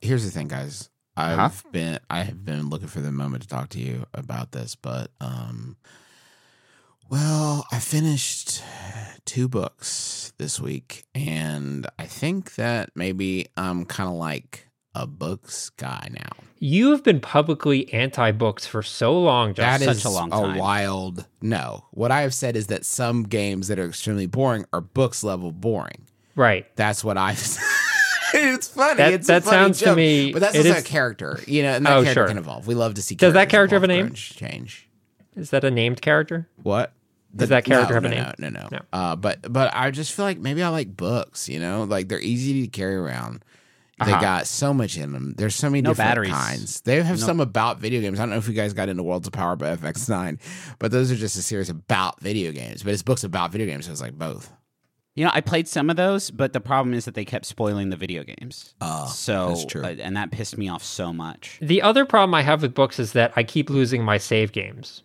Here's the thing, guys. I have been looking for the moment to talk to you about this, but well, I finished 2 books this week, and I think that maybe I'm kind of like a books guy now. You have been publicly anti-books for so long, Justin. That is such a long time. A wild no. What I have said is that some games that are extremely boring are books level boring. Right. That's what I've said. It's funny. That sounds funny to me. But that's also a character, you know, and that character can evolve. We love to see characters. Does that character have a name? Change. Is that a named character? What? Does that character have a name? No. But I just feel like maybe I like books, you know? Like, they're easy to carry around. They got so much in them. There's so many different kinds. They have some about video games. I don't know if you guys got into Worlds of Power by FX9, but those are just a series about video games. But it's books about video games, so it's like both. You know, I played some of those, but the problem is that they kept spoiling the video games. That's true. And that pissed me off so much. The other problem I have with books is that I keep losing my save games.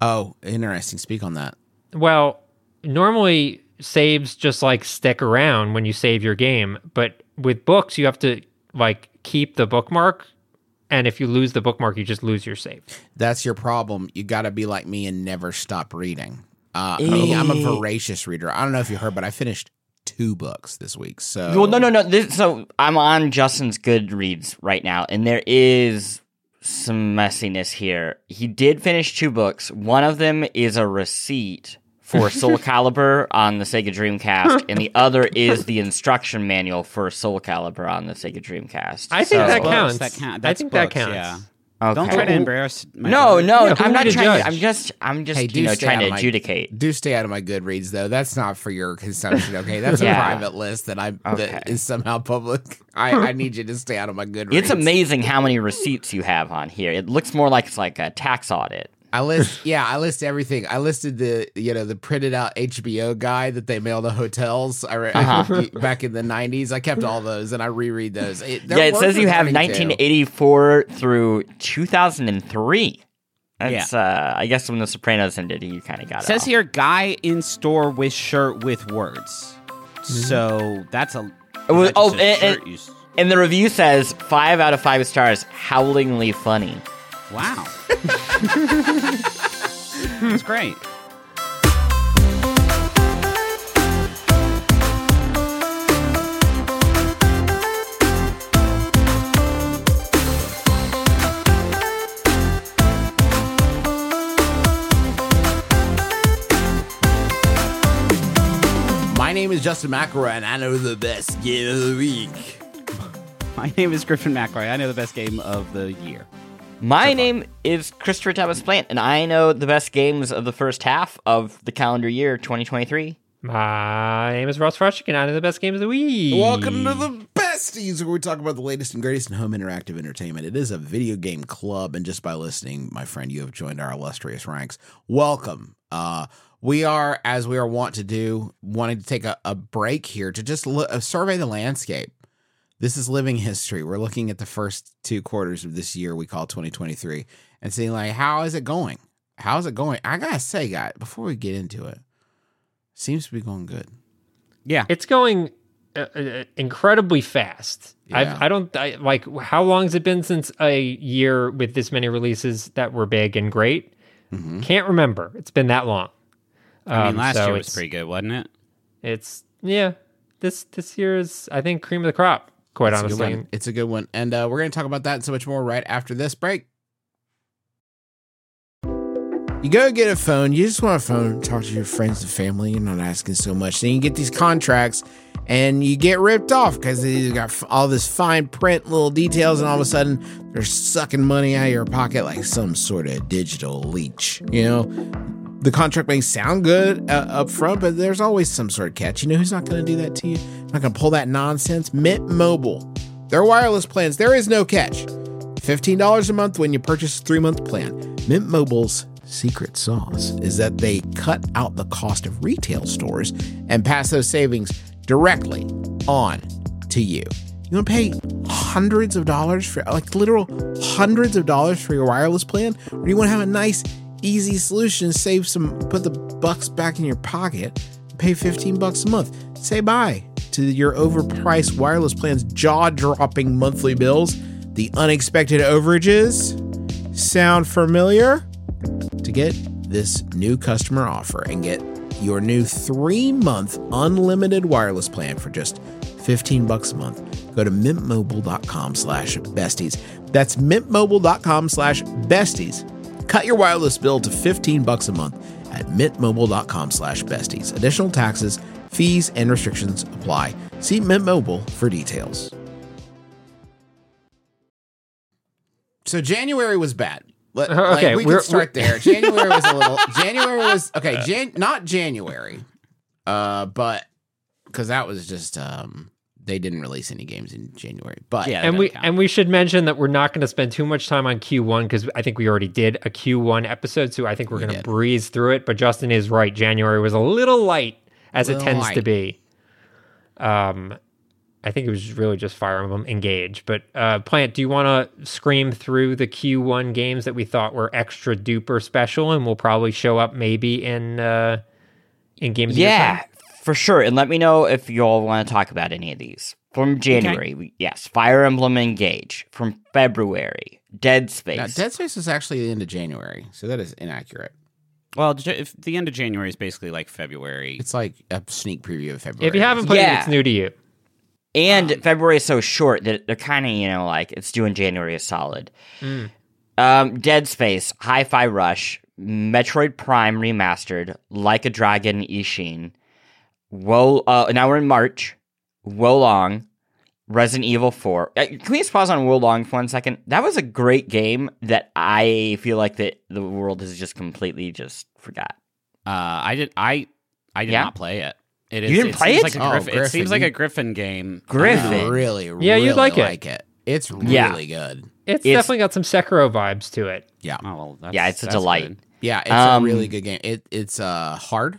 Oh, interesting. Speak on that. Well, normally saves just like stick around when you save your game, but with books, you have to like keep the bookmark, and if you lose the bookmark, you just lose your save. That's your problem. You got to be like me and never stop reading. I'm a voracious reader. I don't know if you heard, but I finished 2 books this week. So well, no. So I'm on Justin's Goodreads right now, and there is some messiness here. He did finish 2 books. One of them is a receipt for Soul Calibur on the Sega Dreamcast, and the other is the instruction manual for Soul Calibur on the Sega Dreamcast. I think that counts. That counts. Yeah. Okay. Don't try to embarrass my friend. No, I'm not trying to. I'm just trying to adjudicate. Do stay out of my Goodreads, though. That's not for your consumption, okay? That's a private list that is somehow public. I need you to stay out of my Goodreads. It's amazing how many receipts you have on here. It looks more like it's like a tax audit. I list everything. I listed the the printed out HBO guide that they mailed to hotels back in the 90s. I kept all those and I reread those. It says you have 1984 through 2003. That's I guess when The Sopranos ended, you kind of got it. Says here, guy in store with shirt with words. Mm-hmm. So that's a and the review says 5 out of 5 stars, howlingly funny. Wow. That's great. My name is Justin McElroy, and I know the best game of the week. My name is Griffin McElroy. I know the best game of the year. My name is Christopher Thomas Plant, and I know the best games of the first half of the calendar year 2023. My name is Ross Froschkin, and I know the best games of the week. Welcome to the Besties, where we talk about the latest and greatest in home interactive entertainment. It is a video game club, and just by listening, my friend, you have joined our illustrious ranks. Welcome. We are, as we are wont to do, wanting to take a break here to just survey the landscape. This is living history. We're looking at the first 2 quarters of this year we call 2023 and seeing like, how is it going? How's it going? I got to say, guys, before we get into it, seems to be going good. Yeah. It's going incredibly fast. Yeah. How long has it been since a year with this many releases that were big and great? Mm-hmm. Can't remember. It's been that long. Last year was pretty good, wasn't it? This year is, I think, cream of the crop. Quite honestly, it's a good one, and we're going to talk about that and so much more right after this break. You go get a phone. You just want a phone to talk to your friends and family. You're not asking so much. Then you get these contracts, and you get ripped off because they've got all this fine print, little details, and all of a sudden they're sucking money out of your pocket like some sort of digital leech. You know. The contract may sound good up front, but there's always some sort of catch. You know who's not going to do that to you? Not going to pull that nonsense? Mint Mobile. Their wireless plans, there is no catch. $15 a month when you purchase a 3-month plan. Mint Mobile's secret sauce is that they cut out the cost of retail stores and pass those savings directly on to you. You want to pay hundreds of dollars for, like literal hundreds of dollars for your wireless plan? Or do you want to have a nice, easy solution, save some, put the bucks back in your pocket, pay $15 a month. Say bye to your overpriced wireless plan's jaw-dropping monthly bills, the unexpected overages. Sound familiar? To get this new customer offer and get your new 3-month unlimited wireless plan for just $15 a month, go to mintmobile.com/besties. That's mintmobile.com/besties. Cut your wireless bill to $15 a month at mintmobile.com/besties. Additional taxes, fees, and restrictions apply. See Mint Mobile for details. So January was bad. Okay, we can start there. January was a little. January was okay. Not January, but because that was just they didn't release any games in January. But yeah, and we should mention that we're not going to spend too much time on Q1 because I think we already did a Q1 episode, so I think we're going to breeze through it. But Justin is right. January was a little light, as it tends to be. I think it was really just Fire Emblem Engage. But Plant, do you want to scream through the Q1 games that we thought were extra duper special and will probably show up maybe in Game of the Year? Yeah, for sure. And let me know if you all want to talk about any of these. From January, yes, Fire Emblem Engage. From February, Dead Space. Now, Dead Space is actually the end of January, so that is inaccurate. Well, if the end of January is basically like February. It's like a sneak preview of February. If you haven't played it, it's new to you. And February is so short that they're kind of, like, it's doing January a solid. Mm. Dead Space, Hi-Fi Rush, Metroid Prime Remastered, Like a Dragon Ishin. Now we're in March. Wo Long, Resident Evil 4. Can we just pause on Wo Long for 1 second? That was a great game that I feel like that the world has just completely just forgot. I did not play it. You didn't play it? Like Griffin. It seems like a Griffin game. Griffin. You'd like it. It's really good. It's definitely got some Sekiro vibes to it. Yeah. Oh, well, it's a delight. Good. Yeah, it's a really good game. It's hard.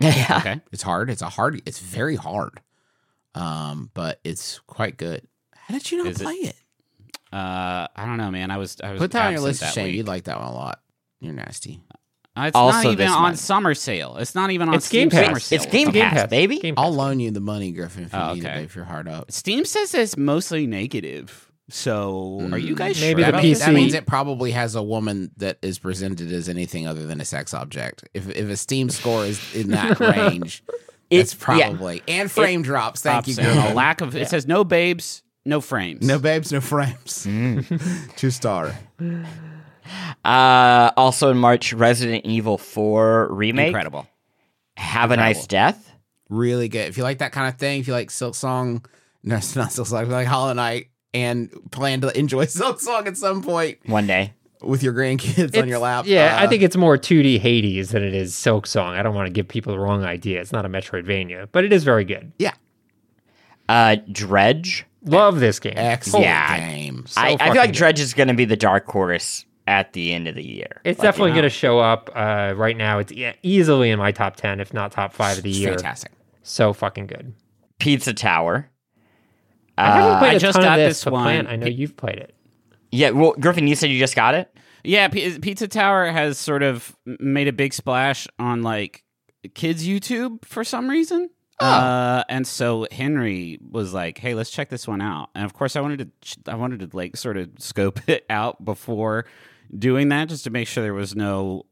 Yeah. Okay. It's very hard. But it's quite good. How did you not play it? I don't know, man. I was put that on your list, Shane. You'd like that one a lot. You're nasty. It's also not even on summer sale. It's not even on Steam summer sale. It's Game Pass, baby. I'll loan you the money, Griffin, if you need to pay your heart up. Steam says it's mostly negative. So are you guys sure? Maybe the PC. That means it probably has a woman that is presented as anything other than a sex object. If a Steam score is in that range, it's probably. Yeah. And frame drops. Thank you, Griffin. It says no babes, no frames. No babes, no frames. Mm. 2-star. Also in March, Resident Evil 4 Remake. Incredible. Have a Nice Death. Really good. If you like that kind of thing, if you like Silksong, no, it's not Silksong, if you like Hollow Knight and plan to enjoy Silksong at some point. One day. With your grandkids on your lap. Yeah, I think it's more 2D Hades than it is Silksong. I don't want to give people the wrong idea. It's not a Metroidvania, but it is very good. Yeah. Dredge. Love this game. Excellent game. So I feel like Dredge is going to be the dark horse at the end of the year. It's definitely going to show up. Right now, it's easily in my top 10, if not top 5 of the year. Fantastic. So fucking good. Pizza Tower. I haven't played this one. Plant, I know you've played it. Yeah, well, Griffin, you said you just got it? Yeah, Pizza Tower has sort of made a big splash on, like, kids' YouTube for some reason. Oh. And so Henry was like, "Hey, let's check this one out." And of course, I wanted to like sort of scope it out before doing that, just to make sure there was no,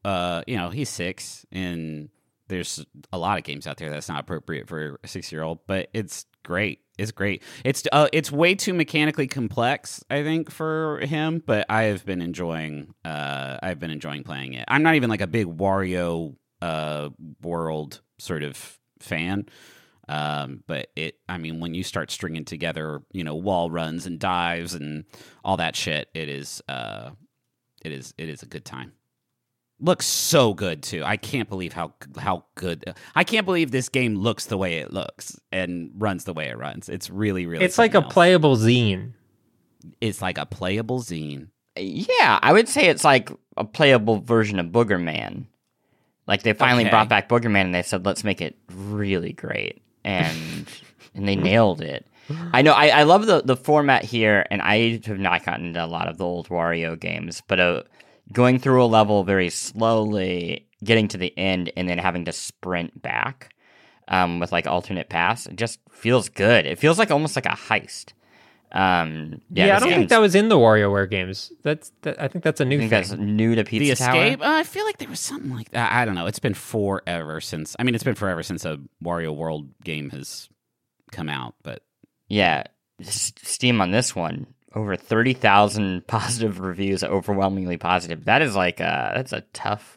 he's 6, and there's a lot of games out there that's not appropriate for a 6-year-old, but it's great. It's great. It's way too mechanically complex, I think, for him, but I've been enjoying playing it. I'm not even like a big Wario world sort of fan, but when you start stringing together, wall runs and dives and all that shit, It is a good time. Looks so good too. I can't believe how good. I can't believe this game looks the way it looks and runs the way it runs. It's really, really. It's like a playable zine. Yeah, I would say it's like a playable version of Boogerman. Like they finally brought back Boogerman and they said, "Let's make it really great," and they nailed it. I know. I love the format here, and I have not gotten into a lot of the old Wario games, but going through a level very slowly, getting to the end, and then having to sprint back with like alternate paths. It just feels good. It feels like almost like a heist. I don't think that was in the WarioWare games. I think that's a new thing. That's new to Pizza Tower. The Escape? I feel like there was something like that. I don't know. It's been forever since a Wario World game has come out, but... Yeah. Steam on this one, over 30,000 positive reviews, overwhelmingly positive. That is like that's a tough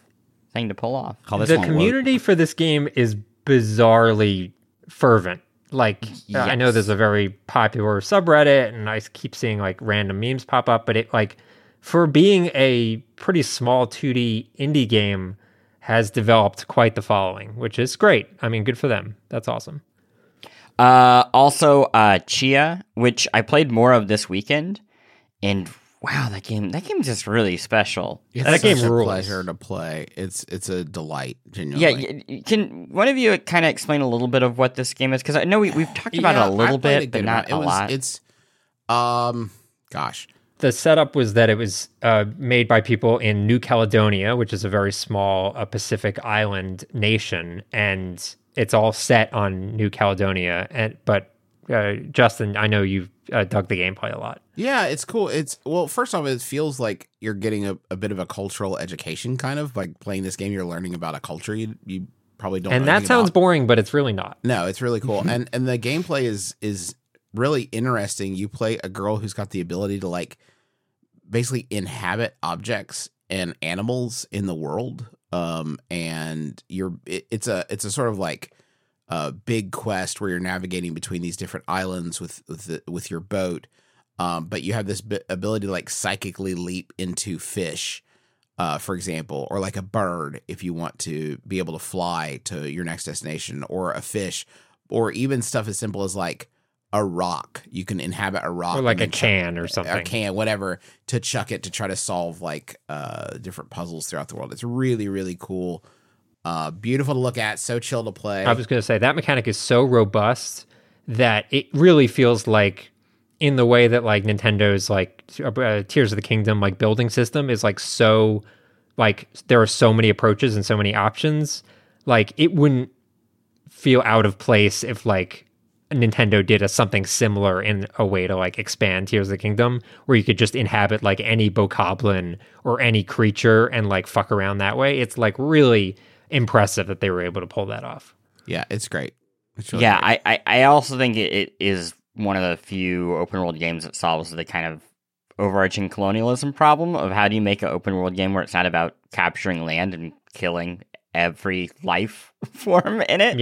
thing to pull off. The community for this game is bizarrely fervent. Like, yes. I know there's a very popular subreddit, and I keep seeing, like, random memes pop up, but it, like, for being a pretty small 2D indie game, has developed quite the following, which is great. I mean, good for them. That's awesome. Also, Chia, which I played more of this weekend, and wow, that game's just really special. That game rules. It's a pleasure to play. It's a delight, genuinely. Yeah, can one of you kind of explain a little bit of what this game is? Because I know we've talked about it a little bit, but not a lot. It's, the setup was that it was made by people in New Caledonia, which is a very small Pacific island nation, and it's all set on New Caledonia, but Justin, I know you've dug the gameplay a lot. Yeah, it's cool. First off, it feels like you're getting a bit of a cultural education, kind of. Like, playing this game, you're learning about a culture you probably don't know. And that sounds boring, but it's really not. No, it's really cool. and the gameplay is really interesting. You play a girl who's got the ability to, like, basically inhabit objects and animals in the world. And it's a sort of like a big quest where you're navigating between these different islands with your boat, but you have this ability to, like, psychically leap into fish, for example, or like a bird if you want to be able to fly to your next destination, or a fish, or even stuff as simple as like a rock. You can inhabit a rock, or like a can or something, whatever, to chuck it to try to solve like different puzzles throughout the world. It's really, really cool. Beautiful to look at, so chill to play. I was going to say, that mechanic is so robust that it really feels like, in the way that, like, Nintendo's, like, Tears of the Kingdom, like, building system is, like, so, like, there are so many approaches and so many options. Like, it wouldn't feel out of place if, like, Nintendo did something similar in a way to, like, expand Tears of the Kingdom, where you could just inhabit, like, any bokoblin or any creature and, like, fuck around that way. It's, like, really impressive that they were able to pull that off. Yeah, it's great. It's really great. I also think it is one of the few open world games that solves the kind of overarching colonialism problem of how do you make an open world game where it's not about capturing land and killing every life form in it,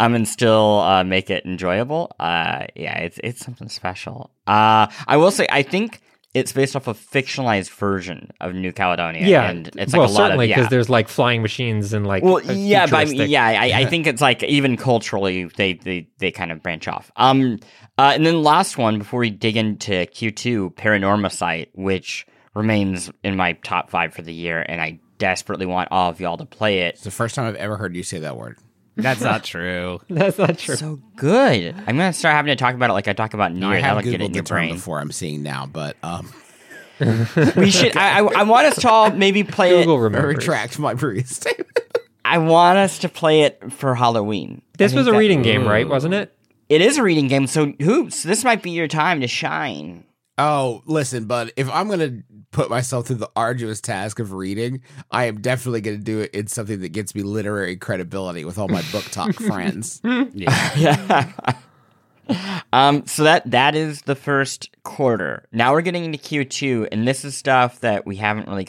and still make it enjoyable. It's something special. I will say, I think it's based off a fictionalized version of New Caledonia. Yeah, and it's like a lot of because there's like flying machines and like I think it's like even culturally they kind of branch off. And then last one before we dig into Q2, Paranormasite, which remains in my top 5 for the year, and I desperately want all of y'all to play it. It's the first time I've ever heard you say that word. That's not true. So good. I'm going to start having to talk about it like I talk about Nier. I have Googled the term before, I'm seeing now, but... we should... I want us to all maybe play Google it... Remembers. Retract my previous statement. I want us to play it for Halloween. This was a reading game, right? Wasn't it? It is a reading game, so Hoops, this might be your time to shine. Oh, listen, bud, if I'm going to put myself through the arduous task of reading, I am definitely going to do it in something that gets me literary credibility with all my book talk friends. Yeah. So that is the first quarter. Now we're getting into Q2, and this is stuff that we haven't really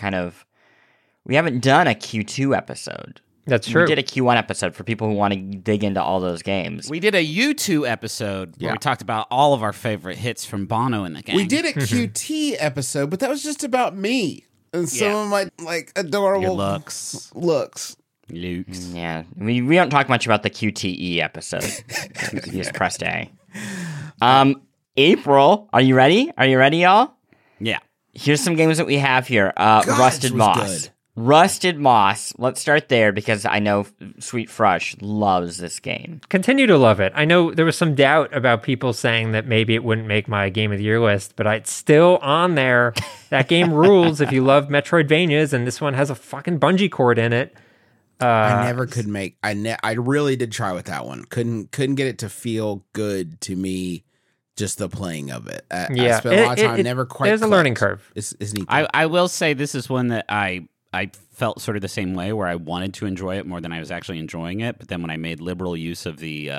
we haven't done a Q2 episode. That's true. We did a Q1 episode for people who want to dig into all those games. We did a U2 episode where we talked about all of our favorite hits from Bono and the gang. We did a QT episode, but that was just about me and some of my adorable your looks. Lukes. Yeah, we don't talk much about the QTE episode. You just pressed A. April, are you ready? Are you ready, y'all? Yeah. Here's some games that we have here. Rusted Moss. Good. Rusted Moss. Let's start there because I know Sweet Frush loves this game. Continue to love it. I know there was some doubt about people saying that maybe it wouldn't make my Game of the Year list, but it's still on there. That game rules if you love Metroidvanias, and this one has a fucking bungee cord in it. I never could make. I really did try with that one. Couldn't get it to feel good to me. Just the playing of it. I spent a lot of time never quite. There's a learning curve. It's neat. I will say this is one that I felt sort of the same way, where I wanted to enjoy it more than I was actually enjoying it. But then when I made liberal use of the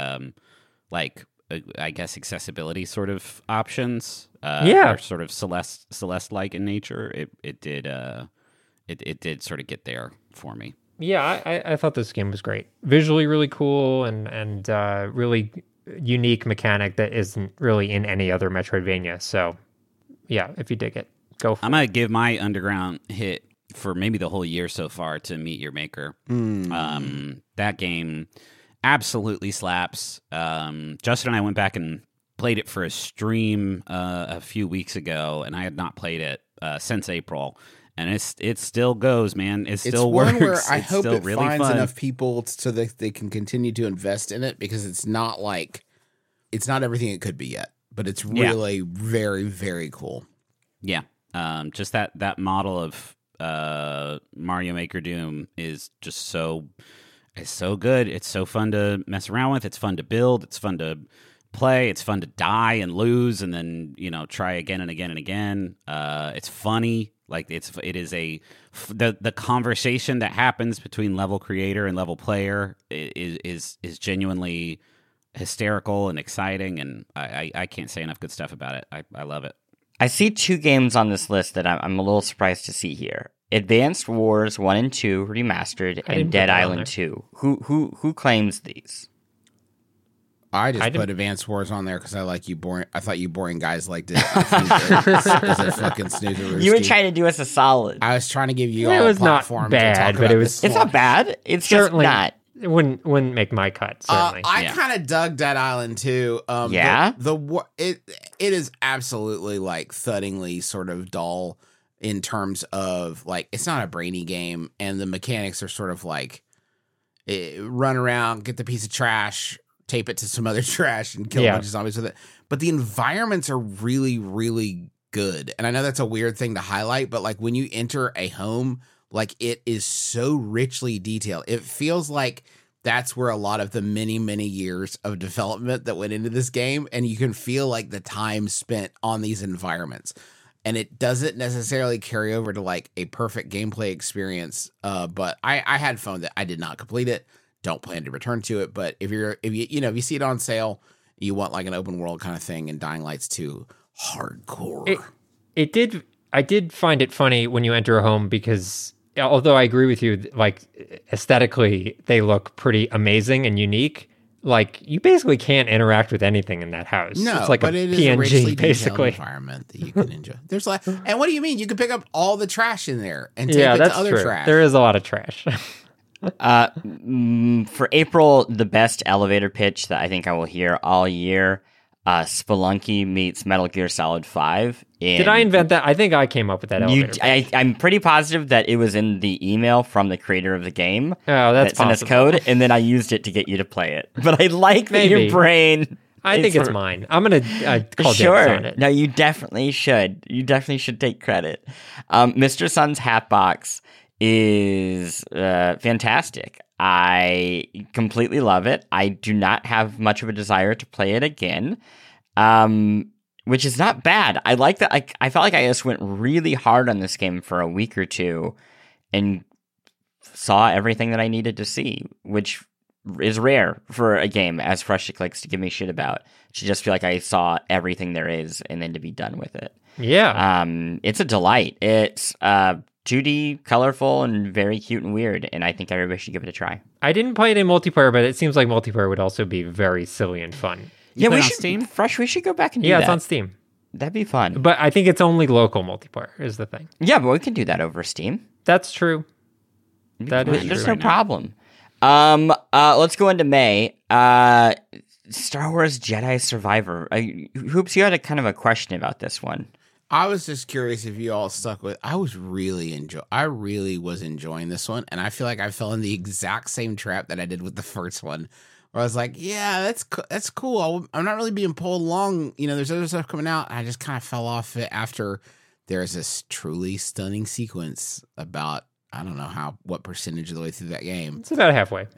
I guess accessibility sort of options, are sort of Celeste like in nature, it did sort of get there for me. Yeah, I thought this game was great, visually really cool, and really unique mechanic that isn't really in any other Metroidvania. So, yeah, if you dig it, go for it. I'm going to give my underground hit for maybe the whole year so far to Meet Your Maker. That game absolutely slaps. Justin and I went back and played it for a stream a few weeks ago, and I had not played it since April. And it still goes, man. It still works. It's one where I hope it finds enough people so that they can continue to invest in it, because it's not everything it could be yet, but it's really very, very cool. Yeah. Just that model of Mario Maker Doom is just so good. It's so fun to mess around with. It's fun to build. It's fun to play. It's fun to die and lose and then, try again and again and again. It's funny. Like the conversation that happens between level creator and level player is genuinely hysterical and exciting, and I can't say enough good stuff about it. I love it. I see two games on this list that I'm a little surprised to see here: Advanced Wars 1 and 2 Remastered and Dead Island 2. Who claims these? I just put Advanced Wars on there because I like you boring. I thought you boring guys liked it. It's a fucking snoozer. You were trying to do us a solid. I was trying to give you all a platform to talk about. It was not bad, but it's not bad. It's certainly just not. It wouldn't make my cut. Certainly, I kind of dug Dead Island too. It is absolutely like thuddingly sort of dull in terms of like it's not a brainy game, and the mechanics are sort of like run around, get the piece of trash, tape it to some other trash and kill a bunch of zombies with it. But the environments are really, really good. And I know that's a weird thing to highlight, but like when you enter a home, like it is so richly detailed. It feels like that's where a lot of the many, many years of development that went into this game. And you can feel like the time spent on these environments. And it doesn't necessarily carry over to like a perfect gameplay experience. But I had fun that I did not complete it. Don't plan to return to it, but if you see it on sale, you want like an open world kind of thing, and Dying Light's 2 hardcore. I did find it funny when you enter a home, because although I agree with you, like aesthetically they look pretty amazing and unique, like you basically can't interact with anything in that house. No, it's like but it is PNG, a richly basically environment that you can enjoy. There's like, and what do you mean? You can pick up all the trash in there and take it to other trash. There is a lot of trash. For April, the best elevator pitch that I think I will hear all year, Spelunky meets Metal Gear Solid 5. Did I invent that? I think I came up with that elevator pitch. I'm pretty positive that it was in the email from the creator of the game. Oh, that's possible. That sent us code, and then I used it to get you to play it. But I like that your brain... I think it's mine. I'm going to call dibs on it. No, you definitely should. You definitely should take credit. Mr. Sun's Hatbox is fantastic. I completely love it. I do not have much of a desire to play it again, which is not bad. I like that. I felt like I just went really hard on this game for a week or two and saw everything that I needed to see, which is rare for a game as Froschkin likes to give me shit about, to just feel like I saw everything there is and then to be done with it. Yeah. It's a delight. It's 2D, colorful, and very cute and weird, and I think everybody should give it a try. I didn't play it in multiplayer, but it seems like multiplayer would also be very silly and fun. Yeah, we should, Steam? Fresh, we should go back and do that. Yeah, it's on Steam. That'd be fun. But I think it's only local multiplayer is the thing. Yeah, but we can do that over Steam. That's true. That is There's no problem. Let's go into May. Star Wars Jedi Survivor. Hoops, you had a kind of a question about this one. I was just curious if you all stuck with. I really was enjoying this one, and I feel like I fell in the exact same trap that I did with the first one, where I was like, "Yeah, that's cool. I'm not really being pulled along. There's other stuff coming out." And I just kind of fell off it after there's this truly stunning sequence about I don't know what percentage of the way through that game. It's about halfway.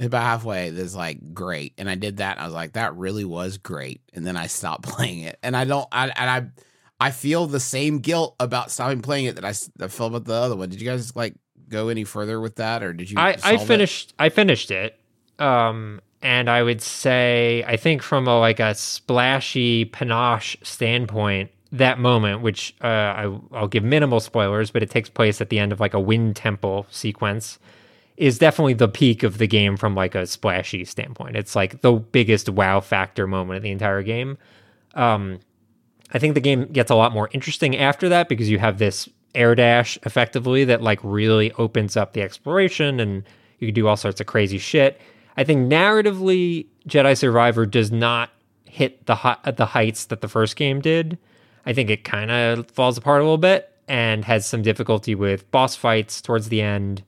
That's like great. And I did that. And I was like, that really was great. And then I stopped playing it. And I feel the same guilt about stopping playing it that I felt about the other one. Did you guys like go any further with that, or did you? I finished it. And I would say, I think from a splashy panache standpoint, that moment, which I'll give minimal spoilers, but it takes place at the end of a wind temple sequence, is definitely the peak of the game from a splashy standpoint. It's the biggest wow factor moment of the entire game. I think the game gets a lot more interesting after that because you have this air dash effectively that really opens up the exploration and you can do all sorts of crazy shit. I think narratively, Jedi Survivor does not hit the heights that the first game did. I think it kind of falls apart a little bit and has some difficulty with boss fights towards the end.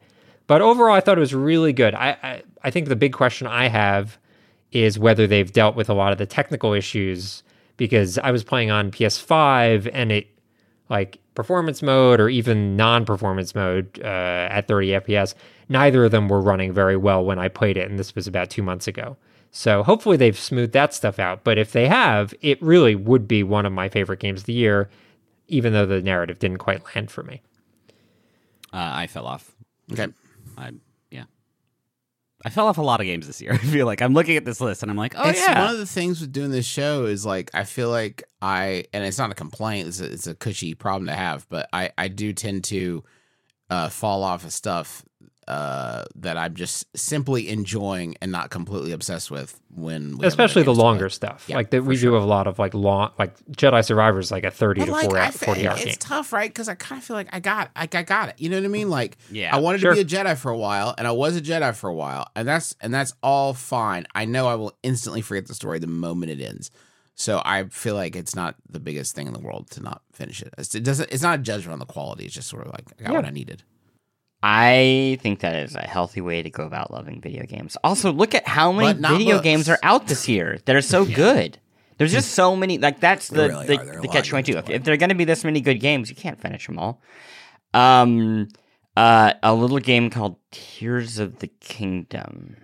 But overall, I thought it was really good. I think the big question I have is whether they've dealt with a lot of the technical issues, because I was playing on PS5 and it, performance mode or even non-performance mode at 30 FPS, neither of them were running very well when I played it, and this was about 2 months ago. So hopefully they've smoothed that stuff out, but if they have, it really would be one of my favorite games of the year, even though the narrative didn't quite land for me. I fell off. Okay. I fell off a lot of games this year. I feel like I'm looking at this list and I'm like, oh, it's one of the things with doing this show is I feel like and it's not a complaint. It's a cushy problem to have, but I do tend to fall off of stuff that I'm just simply enjoying and not completely obsessed with when we especially the longer stuff. Yeah, we do a lot of long, Jedi Survivor is a 30 to 40 hour game. It's tough, right? Because I kind of feel like I got it. You know what I mean? I wanted to be a Jedi for a while, and I was a Jedi for a while, and that's all fine. I know I will instantly forget the story the moment it ends. So I feel like it's not the biggest thing in the world to not finish it. It's not a judgment on the quality. It's just sort of I got what I needed. I think that is a healthy way to go about loving video games. Also, look at how many video games are out this year that are so good. There's just so many. That's the catch-22. If there are going to be this many good games, you can't finish them all. A little game called Tears of the Kingdom.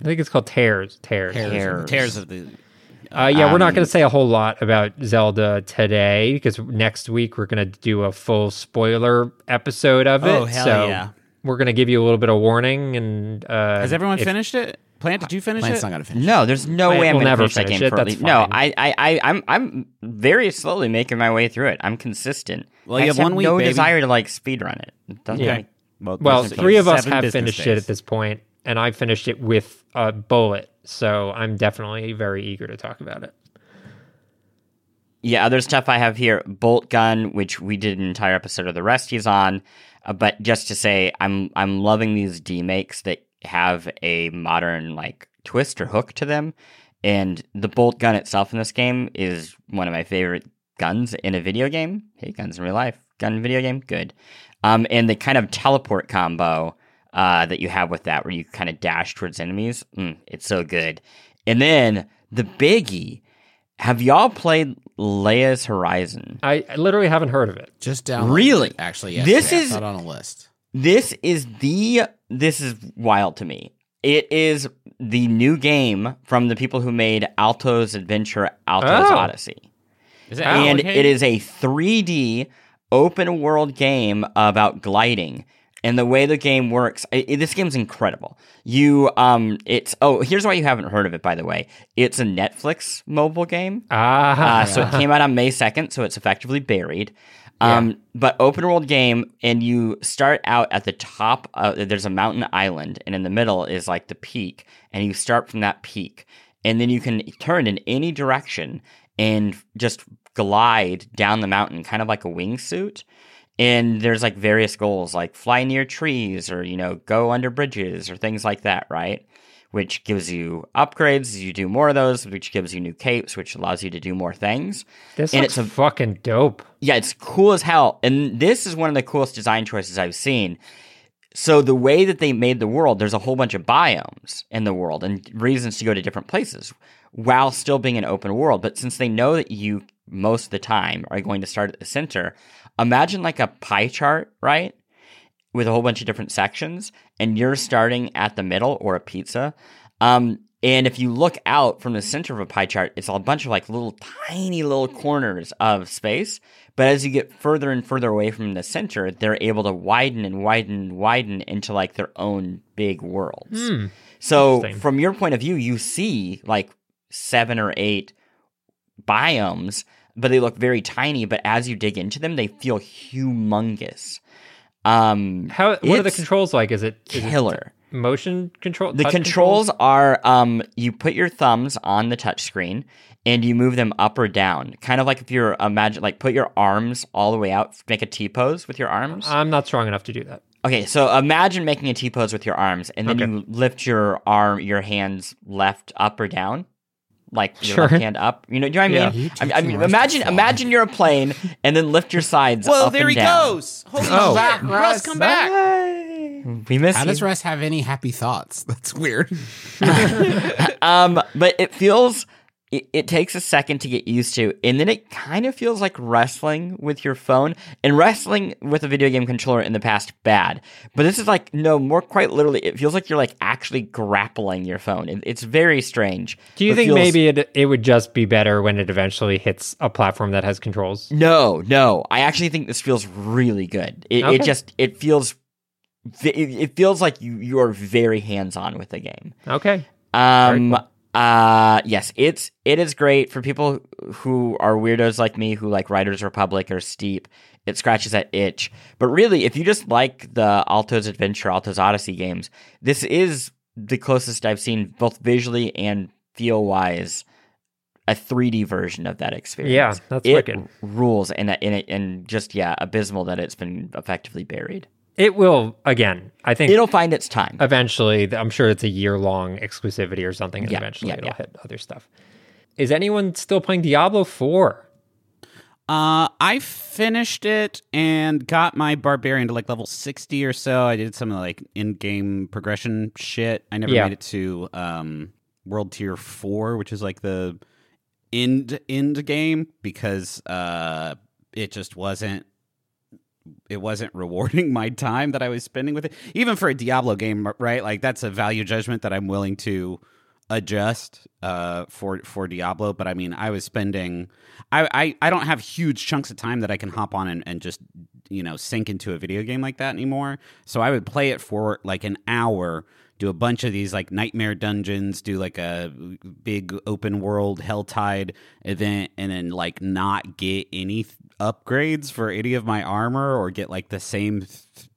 I think it's called Tears of the... we're not going to say a whole lot about Zelda today because next week we're going to do a full spoiler episode of it. Oh, hell yeah. We're going to give you a little bit of warning. And has everyone finished it? Plant, did you finish it? Plant's not going to finish it. No, there's no way I'm going to finish that game shortly. No, I'm very slowly making my way through it. I'm consistent. Well, you have 1 week, no desire to speedrun it. Well, three of us have finished it at this point, and I finished it with a bullet. So I'm definitely very eager to talk about it. Yeah, other stuff I have here, Boltgun, which we did an entire episode of the Resties on. But just to say, I'm loving these demakes that have a modern twist or hook to them. And the Boltgun itself in this game is one of my favorite guns in a video game. Hey, guns in real life. Gun in video game, good. And the kind of teleport combo that you have with that, where you kind of dash towards enemies. It's so good. And then the biggie. Have y'all played Leia's Horizon? I literally haven't heard of it. Just downloaded. Really? Actually, yes. This is not on a list. This is wild to me. It is the new game from the people who made Alto's Adventure, Odyssey. Is it? And it is a 3D open world game about gliding. And the way the game works, this game's incredible. Here's why you haven't heard of it, by the way. It's a Netflix mobile game. So it came out on May 2nd, so it's effectively buried. But open world game, and you start out at the top. There's a mountain island, and in the middle is the peak. And you start from that peak. And then you can turn in any direction and just glide down the mountain, kind of like a wingsuit. And there's various goals, fly near trees or, go under bridges or things like that, right? Which gives you upgrades. You do more of those, which gives you new capes, which allows you to do more things. It's fucking dope. Yeah, it's cool as hell. And this is one of the coolest design choices I've seen. So the way that they made the world, there's a whole bunch of biomes in the world and reasons to go to different places while still being an open world. But since they know that you most of the time are going to start at the center, imagine a pie chart, right? with a whole bunch of different sections, and you're starting at the middle, or a pizza. And if you look out from the center of a pie chart, it's a bunch of like little tiny little corners of space. But as you get further and further away from the center, they're able to widen and widen and widen into like their own big worlds. Mm. So from your point of view, you see like 7 or 8 biomes, but they look very tiny. But as you dig into them, they feel humongous. What are the controls like? Is it killer? Motion control? The controls are you put your thumbs on the touch screen and you move them up or down. Kind of like if you're put your arms all the way out, make a T-pose with your arms. I'm not strong enough to do that. Okay, so imagine making a T-pose with your arms, and then you lift your hands left up or down. Like your left hand up, do you know what I mean? Imagine you're a plane and then lift your sides. Whoa, up there and down. He goes! Holy crap, Russ, come back! We missed. How does Russ have any happy thoughts? That's weird. But it feels. It takes a second to get used to, and then it kind of feels like wrestling with your phone, and wrestling with a video game controller in the past, bad. But this is like, no, more quite literally, it feels like you're like actually grappling your phone. It's very strange. Do you think maybe it would just be better when it eventually hits a platform that has controls? No. I actually think this feels really good. It feels like you are very hands-on with the game. Okay. Yes, it is great for people who are weirdos like me, who like Riders Republic or Steep. It scratches that itch. But really, if you just like the Alto's Adventure, Alto's Odyssey games, this is the closest I've seen, both visually and feel-wise, a 3D version of that experience. Yeah, that's wicked. Rules, and just, abysmal that it's been effectively buried. It will, again, I think... It'll find its time. Eventually, I'm sure it's a year-long exclusivity or something, and eventually it'll hit other stuff. Is anyone still playing Diablo 4? I finished it and got my barbarian to, like, level 60 or so. I did some of the, like, in-game progression shit. I never made it to World Tier 4, which is, like, the end game, because it just wasn't... It wasn't rewarding my time that I was spending with it, even for a Diablo game, right? Like, that's a value judgment that I'm willing to adjust for Diablo. But I mean, I was spending, I don't have huge chunks of time that I can hop on and just, sink into a video game like that anymore. So I would play it for like an hour, do a bunch of these like nightmare dungeons, do like a big open world Helltide event, and then like not get any upgrades for any of my armor, or get like the same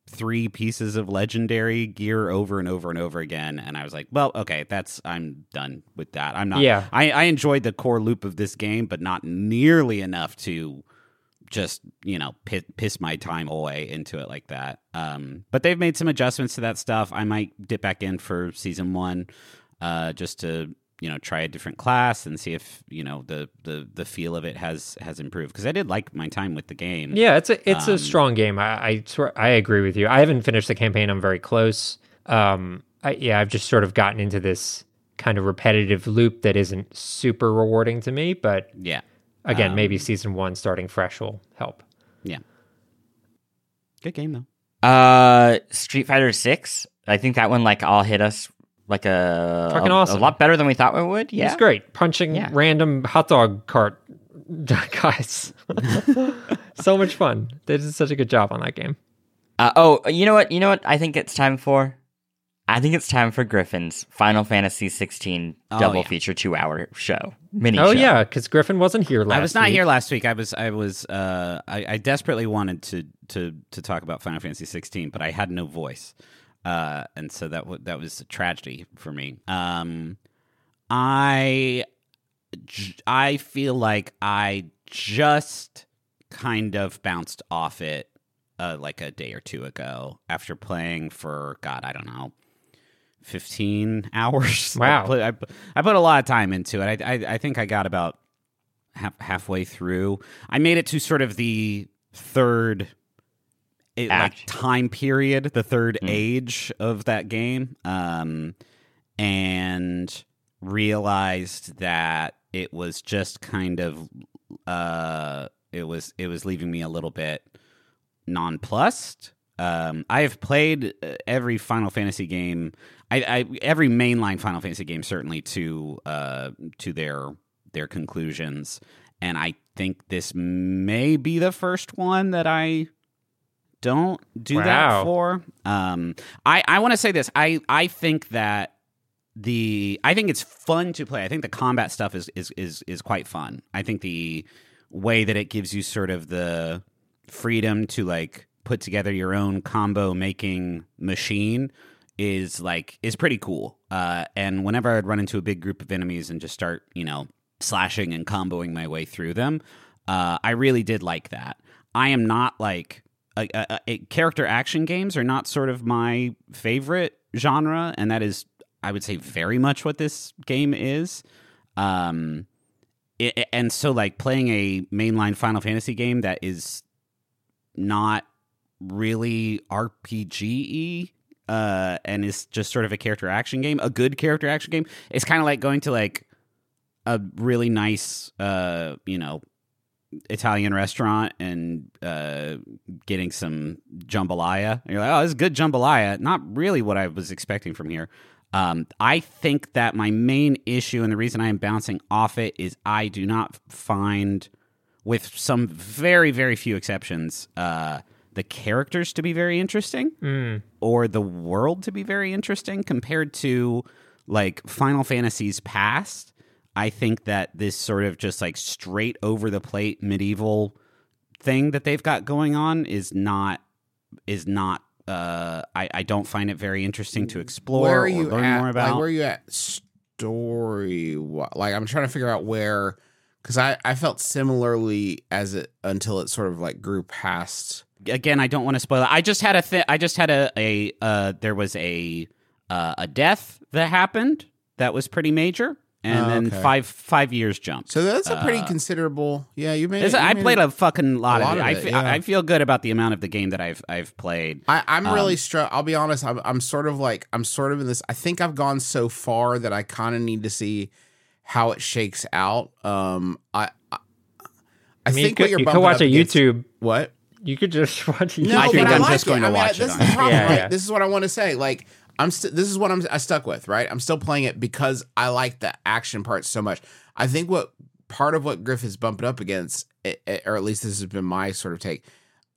three pieces of legendary gear over and over and over again. And I was like, well, okay, I'm done with that. I'm not. Yeah. I enjoyed the core loop of this game, but not nearly enough to just, piss my time away into it like that. But they've made some adjustments to that stuff. I might dip back in for season 1 just to, try a different class and see if, the feel of it has improved. Because I did like my time with the game. Yeah, it's a strong game. I swear, I agree with you. I haven't finished the campaign. I'm very close. I've just sort of gotten into this kind of repetitive loop that isn't super rewarding to me, but... yeah. Again, maybe season 1 starting fresh will help. Yeah. Good game, though. Street Fighter 6. I think that one, like, all hit us like fucking awesome. A lot better than we thought we would. Yeah. It's great. Punching random hot dog cart guys. So much fun. They did such a good job on that game. You know what I think it's time for? I think it's time for Griffin's Final Fantasy 16 double feature 2-hour show. Mini show. Oh, yeah, because Griffin wasn't here last week. I was not here last week. I desperately wanted to talk about Final Fantasy 16, but I had no voice. And so that was a tragedy for me. I feel like I just kind of bounced off it like a day or two ago after playing for, God, I don't know, 15 hours. Wow. I put a lot of time into it. I think I got about halfway through. I made it to sort of the third time period, the third age of that game, and realized that it was just kind of it was leaving me a little bit nonplussed. I have played every Final Fantasy game, every mainline Final Fantasy game, certainly to their conclusions, and I think this may be the first one that I don't do that for. I want to say this. I think that I think it's fun to play. I think the combat stuff is quite fun. I think the way that it gives you sort of the freedom to like put together your own combo making machine is pretty cool. And whenever I would run into a big group of enemies and just start, slashing and comboing my way through them, I really did like that. I am not like character action games are not sort of my favorite genre, and that is, I would say, very much what this game is. And so like playing a mainline Final Fantasy game that is not really RPG-y and is just sort of a character action game, a good character action game, it's kind of like going to like a really nice Italian restaurant and getting some jambalaya. And you're like, oh, this is good jambalaya. Not really what I was expecting from here. I think that my main issue and the reason I am bouncing off it is I do not find, with some very, very few exceptions, the characters to be very interesting or the world to be very interesting compared to like Final Fantasy's past. I think that this sort of just like straight over the plate medieval thing that they've got going on is not. I don't find it very interesting to explore or learn more about. Like, where are you at story? Like, I'm trying to figure out where, because I felt similarly as it until it sort of like grew past. Again, I don't want to spoil it. I just had a death that happened that was pretty major, and then okay. five years jumped. So that's a pretty considerable. Yeah, you made. I played a fucking lot of it. I feel good about the amount of the game that I've played. I'm really struck. I'll be honest. I'm sort of in this. I think I've gone so far that I kind of need to see how it shakes out. I think what you're bumping up against, YouTube. What you could just watch. YouTube. No, I think I'm just going to watch it. This is the problem. Right? This is what I want to say. Like. This is what I stuck with, right? I'm still playing it because I like the action part so much. I think what part of what Griff is bumping up against, or at least this has been my sort of take,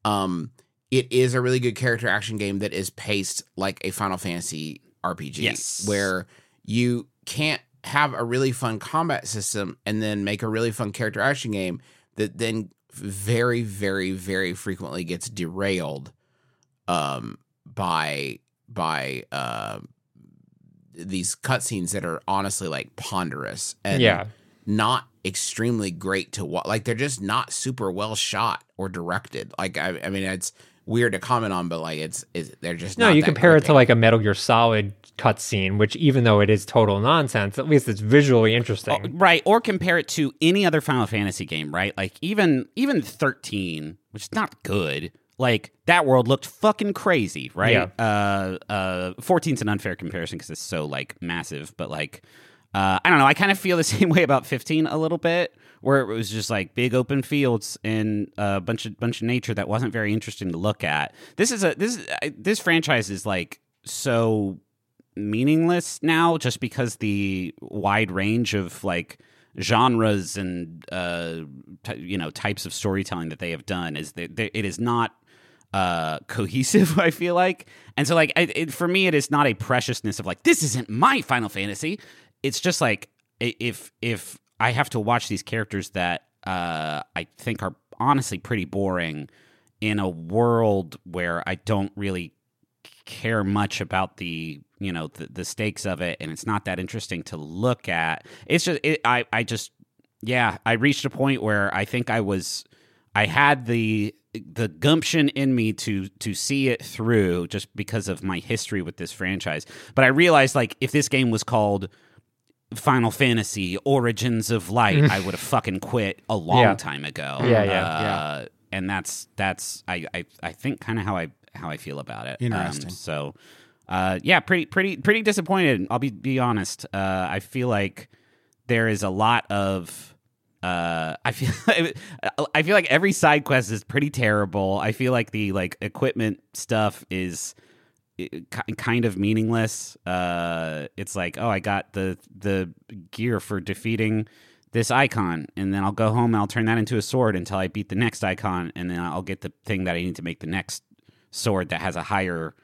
it is a really good character action game that is paced like a Final Fantasy RPG, yes. Where you can't have a really fun combat system and then make a really fun character action game that then very, very, very frequently gets derailed by these cutscenes that are honestly like ponderous and not extremely great to watch. Like, they're just not super well shot or directed. Like, I mean, it's weird to comment on, but like it's they're just not. No, you compare it to like a Metal Gear Solid cutscene, which even though it is total nonsense, at least it's visually interesting. Oh, right. Or compare it to any other Final Fantasy game, right? Like even 13, which is not good. Like, that world looked fucking crazy, right? Yeah. 14's an unfair comparison because it's so, like, massive. But, like, I don't know. I kind of feel the same way about 15 a little bit, where it was just, like, big open fields and a bunch of nature that wasn't very interesting to look at. This franchise is, like, so meaningless now just because the wide range of, like, genres and, types of storytelling that they have done is that it is not cohesive, I feel like. And so, like, for me, it is not a preciousness of, like, this isn't my Final Fantasy. It's just, like, if I have to watch these characters that I think are honestly pretty boring in a world where I don't really care much about the stakes of it, and it's not that interesting to look at. It's just, I reached a point where I think I had the gumption in me to see it through just because of my history with this franchise. But I realized, like, if this game was called Final Fantasy Origins of Light, I would have fucking quit a long time ago. Yeah. And that's I think kind of how I feel about it. Interesting. Pretty disappointed. I'll be honest. I feel like there is a lot of I feel like every side quest is pretty terrible. I feel like the equipment stuff is kind of meaningless. It's like, oh, I got the gear for defeating this icon, and then I'll go home and I'll turn that into a sword until I beat the next icon, and then I'll get the thing that I need to make the next sword that has a higher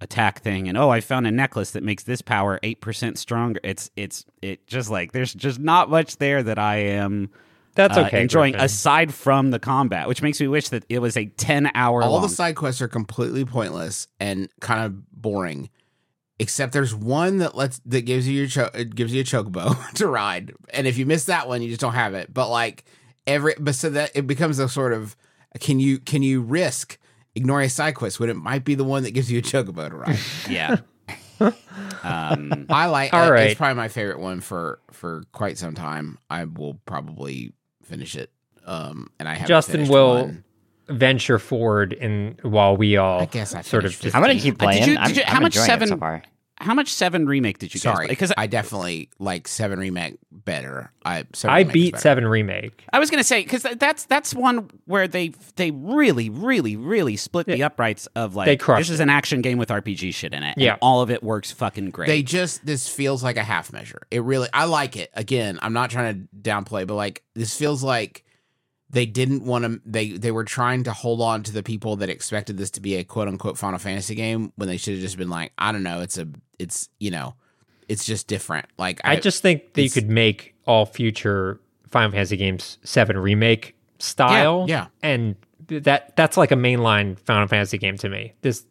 attack thing. And oh, I found a necklace that makes this power 8% stronger. It's just like there's just not much there that I am enjoying, Griffin, aside from the combat, which makes me wish that it was a 10-hour. All the side quests are completely pointless and kind of boring, except there's one that gives you a chocobo to ride, and if you miss that one, you just don't have it. But so that it becomes a sort of can you risk ignoring a side quest when it might be the one that gives you a chocobo to ride? Yeah. Right. It's probably my favorite one for quite some time. I will probably finish it. And I haven't Justin will one. Venture forward in while we all I guess I sort of. Just I'm going to keep playing. How much seven? So how much 7 Remake did you? Sorry, because I definitely like 7 Remake better. I beat 7 Remake. I was going to say because that's one where they really split the uprights of like this is an action game with RPG shit in it. Yeah, and all of it works fucking great. This feels like a half measure. It really I like it. Again, I'm not trying to downplay, but like this feels like they didn't want to. They were trying to hold on to the people that expected this to be a quote unquote Final Fantasy game when they should have just been like, I don't know, it's just different. Like I just think that you could make all future Final Fantasy games 7 Remake style. Yeah, yeah. And that's like a mainline Final Fantasy game to me. This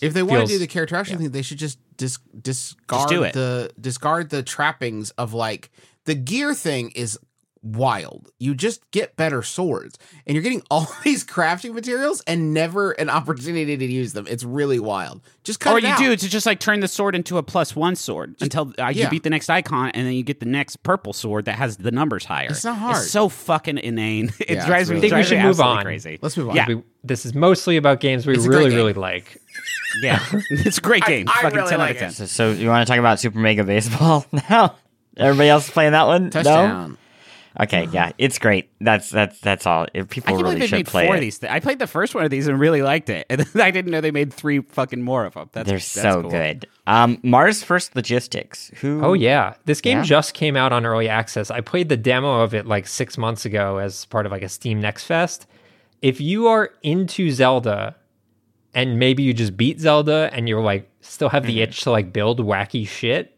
if they want to do the character action thing, they should just discard the trappings of like the gear thing is wild. You just get better swords, and you're getting all these crafting materials and never an opportunity to use them. It's really wild. Just cut it out. Or you do to just like turn the sword into a +1 sword until you beat the next icon, and then you get the next purple sword that has the numbers higher. It's not hard. It's so fucking inane. It drives me. I think we should move on. Crazy. Let's move on. Yeah. This is mostly about games we really like. Yeah, it's a great game. I fucking really 10 like out of 10. So you want to talk about Super Mega Baseball now? Everybody else playing that one? Touchdown. No? Okay, yeah, it's great. That's all. People really should play it. I can't believe they made 4 of these things. I played the first one of these and really liked it, and I didn't know they made 3 fucking more of them. That's so cool. Good. Mars First Logistics. Oh yeah, this game just came out on early access. I played the demo of it like 6 months ago as part of like a Steam Next Fest. If you are into Zelda, and maybe you just beat Zelda, and you're like still have the itch to like build wacky shit,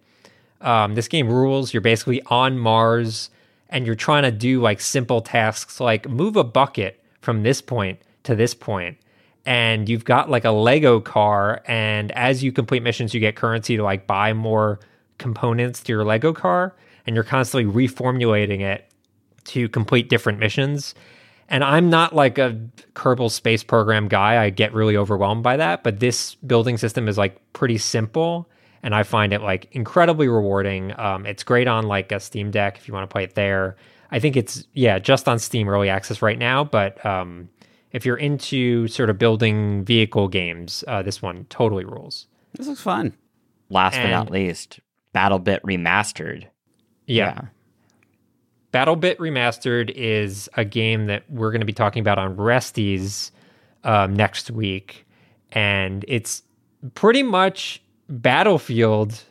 this game rules. You're basically on Mars. And you're trying to do like simple tasks like move a bucket from this point to this point. And you've got like a Lego car, and as you complete missions, you get currency to like buy more components to your Lego car, and you're constantly reformulating it to complete different missions. And I'm not like a Kerbal Space Program guy. I get really overwhelmed by that, but this building system is like pretty simple. And I find it like incredibly rewarding. It's great on like a Steam Deck if you want to play it there. I think it's just on Steam early access right now. But if you're into sort of building vehicle games, this one totally rules. This looks fun. Last but not least, Battlebit Remastered. Yeah. Battlebit Remastered is a game that we're going to be talking about on Resties next week, and it's pretty much Battlefield,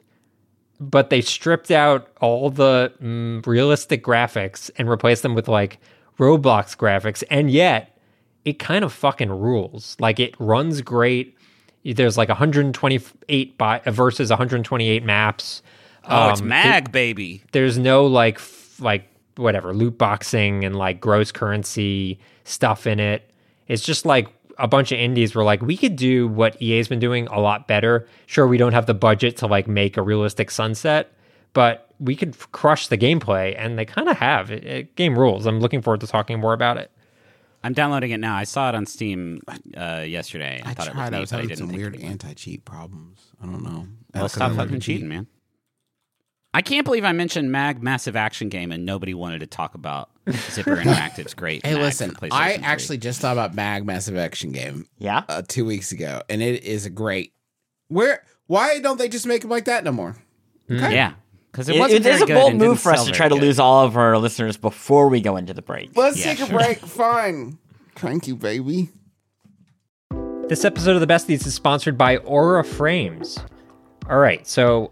but they stripped out all the realistic graphics and replaced them with like Roblox graphics, and yet it kind of fucking rules. Like it runs great. There's like 128 versus 128 maps. It's Mag, baby. There's no like whatever loot boxing and like gross currency stuff in it. It's just like a bunch of indies were like, we could do what EA's been doing a lot better. Sure, we don't have the budget to like make a realistic sunset, but we could crush the gameplay, and they kind of have. It game rules. I'm looking forward to talking more about it. I'm downloading it now. I saw it on Steam yesterday. I thought it was neat, but I didn't. Some weird anti-cheat problems. I don't know. Well, stop fucking cheating, man. I can't believe I mentioned Mag Massive Action Game and nobody wanted to talk about Zipper Interactive's great. Hey, Mag, listen, I actually just thought about Mag Massive Action Game 2 weeks ago, and it is a great. Why don't they just make them like that no more? Okay. Yeah. Because it is a bold move for us to try to lose all of our listeners before we go into the break. Let's take a break. Fine. Thank you, baby. This episode of The Best These is sponsored by Aura Frames. All right, so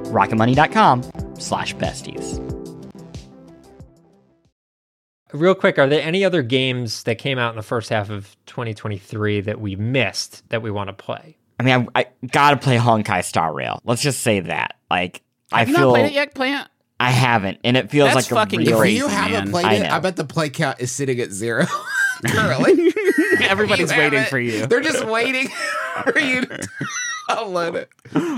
Real quick, are there any other games that came out in the first half of 2023 that we missed that we want to play? I mean, I gotta play Honkai Star Rail. Let's just say that. Like, Have you not played it yet, Plant? I haven't, and it feels that's like a real... If you haven't played it, I bet the play count is sitting at zero currently. Everybody's waiting for you. They're just waiting for you to... Download it.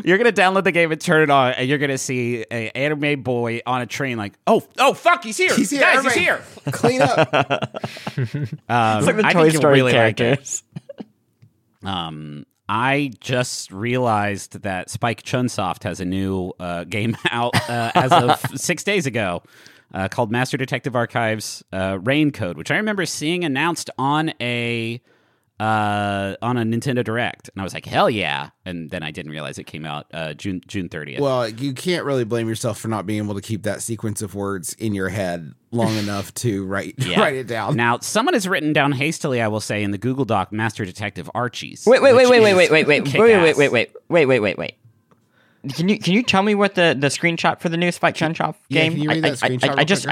You're gonna download the game and turn it on, and you're gonna see an anime boy on a train. Like, oh, fuck, he's here! He's here! Guys, he's here! Clean up. It's like the Toy Story really characters. I just realized that Spike Chunsoft has a new game out as of 6 days ago called Master Detective Archives Rain Code, which I remember seeing announced on a Nintendo Direct, and I was like, hell yeah, and then I didn't realize it came out June 30th. Well, you can't really blame yourself for not being able to keep that sequence of words in your head long enough to write it down. Now, someone has written down hastily, I will say, in the Google Doc, Master Detective Archies. Wait. Can you tell me what the screenshot for the new Spike Chunsoft game? Yeah, can you read that screenshot? I just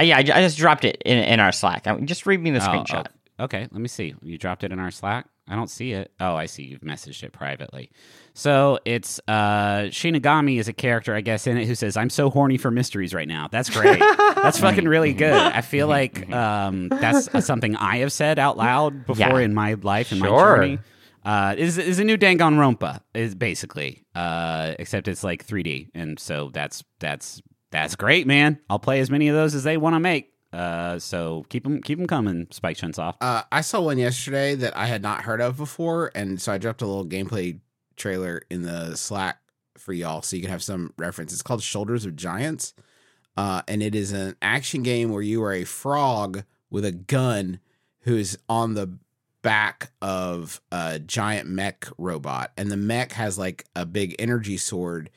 dropped it in our Slack. Just read me the screenshot. Okay, let me see. You dropped it in our Slack? I don't see it. Oh, I see. You've messaged it privately. So it's Shinigami is a character, I guess, in it who says, I'm so horny for mysteries right now. That's great. That's fucking really good. I feel like that's something I have said out loud before in my life and my journey. Is a new Danganronpa, is basically, except it's like 3D. And so that's great, man. I'll play as many of those as they want to make. So keep them coming, Spike Chunsoft. I saw one yesterday that I had not heard of before, and so I dropped a little gameplay trailer in the Slack for y'all so you can have some reference. It's called Shoulders of Giants, and it is an action game where you are a frog with a gun who's on the back of a giant mech robot, and the mech has like a big energy sword,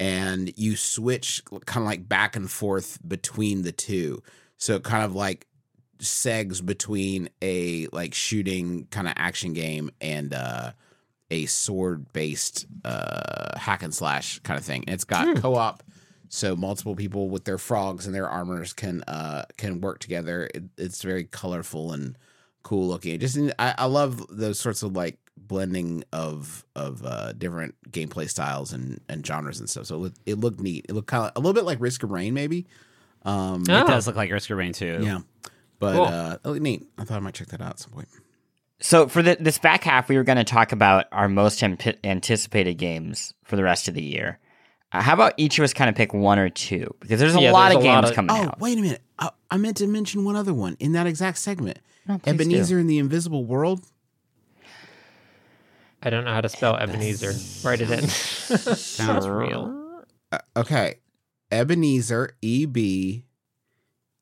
and you switch kind of like back and forth between the two. So it kind of like segs between a like shooting kind of action game and a sword-based hack and slash kind of thing. And it's got co-op, so multiple people with their frogs and their armors can work together. It's very colorful and cool looking. I love those sorts of like blending of different gameplay styles and genres and stuff. So it looked neat. It looked kind of a little bit like Risk of Rain, maybe. It does look like Risk of Rain too. Yeah, but cool. It looked neat. I thought I might check that out at some point. So for this back half, we were going to talk about our most anticipated games for the rest of the year. How about each of us kind of pick one or two? Because there's a lot of games coming out. Oh, wait a minute. I meant to mention one other one in that exact segment. Oh, Ebenezer and the Invisible World. I don't know how to spell Ebenezer. Write it in. Sounds real. Okay. Ebenezer, E-B...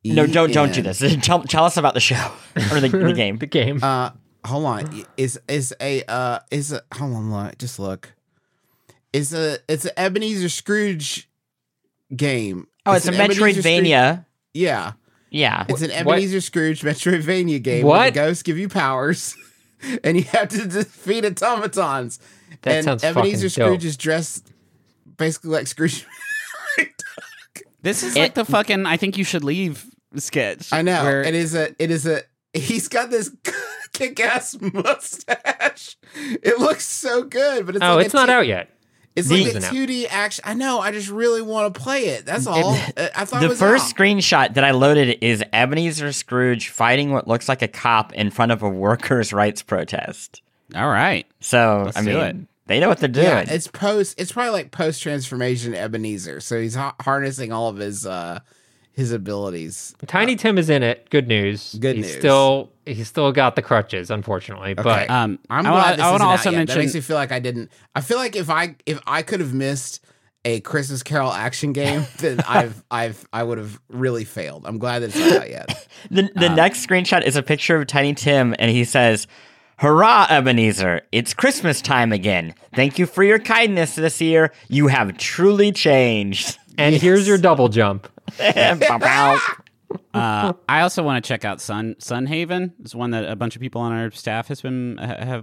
No, don't do this. Tell us about the show or the game. The game. Hold on. It's an Ebenezer Scrooge game. Oh, it's a Metroidvania. Yeah. It's an Ebenezer Scrooge Metroidvania game. What? Where the ghosts give you powers, and you have to defeat automatons. That sounds fucking dope. And Ebenezer Scrooge is dressed basically like Scrooge. This is like the fucking "I think you should leave" sketch. I know. It is a. He's got this kick-ass mustache. It looks so good, but it's it's not out yet. It's like a 2D action. I know. I just really want to play it. That's all. I thought the first screenshot that I loaded is Ebenezer Scrooge fighting what looks like a cop in front of a workers' rights protest. All right. So let's do it. They know what they're doing. Yeah, it's probably like post transformation Ebenezer. So he's harnessing all of his abilities. Tiny Tim is in it. Good news. He's still got the crutches, unfortunately. Okay. But I want to also mention that makes me feel like I didn't. I feel like if I could have missed a Christmas Carol action game, then I would have really failed. I'm glad that it's not out yet. The next screenshot is a picture of Tiny Tim, and he says, "Hurrah, Ebenezer! It's Christmas time again. Thank you for your kindness this year. You have truly changed. And here's your double jump." I also want to check out Sunhaven. It's one that a bunch of people on our staff have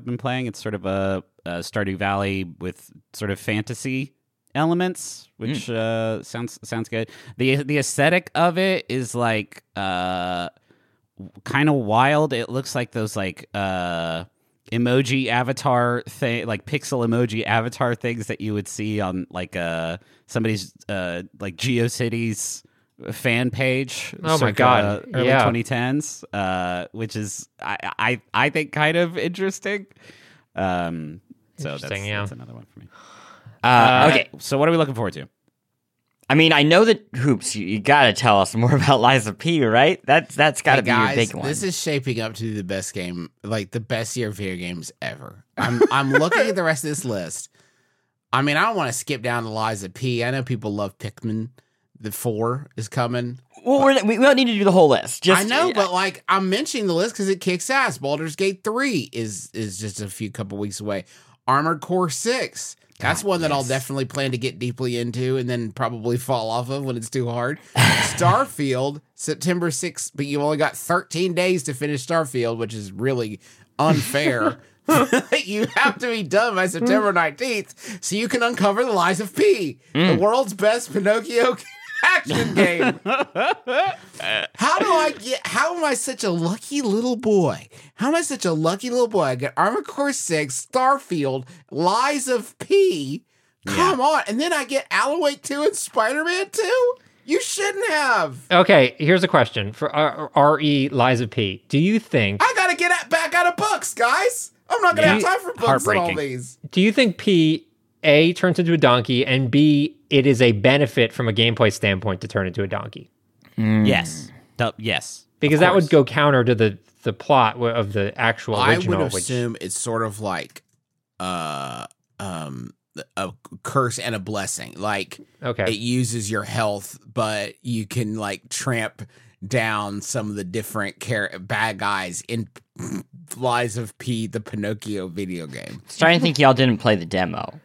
been playing. It's sort of a Stardew Valley with sort of fantasy elements, which sounds good. The aesthetic of it is like kind of wild. It looks like those like emoji avatar thing, like pixel emoji avatar things that you would see on like somebody's like GeoCities fan page. Oh my god! Early 2010s, which is I think kind of interesting. So that's another one for me. Okay, so what are we looking forward to? I mean, I know that Hoops, you got to tell us more about Liza P, right? That's got to be your big one. This is shaping up to the best game, like the best year of video games ever. I'm looking at the rest of this list. I mean, I don't want to skip down to Liza P. I know people love Pikmin. The 4 is coming. Well, we don't need to do the whole list. Just, I know, but like I'm mentioning the list because it kicks ass. Baldur's Gate 3 is just a couple weeks away. Armored Core 6. That's one that I'll definitely plan to get deeply into and then probably fall off of when it's too hard. Starfield, September 6th, but you only got 13 days to finish Starfield, which is really unfair. You have to be done by September 19th so you can uncover the Lies of P, the world's best Pinocchio action game. How am I such a lucky little boy? I get Armored Core 6, Starfield, Lies of P. Come on. And then I get Alan Wake 2 and Spider-Man 2? You shouldn't have. Okay, here's a question for R.E. Lies of P. Do you think... I gotta get back out of books, guys. I'm not gonna have time for books and all these. Do you think P, A, turns into a donkey, and B, it is a benefit from a gameplay standpoint to turn into a donkey? Yes. Yes. Because that would go counter to the plot of the actual original. I would assume it's sort of like a curse and a blessing. Like, okay, it uses your health, but you can like tramp down some of the different bad guys in Lies of P, the Pinocchio video game. I'm starting to think y'all didn't play the demo.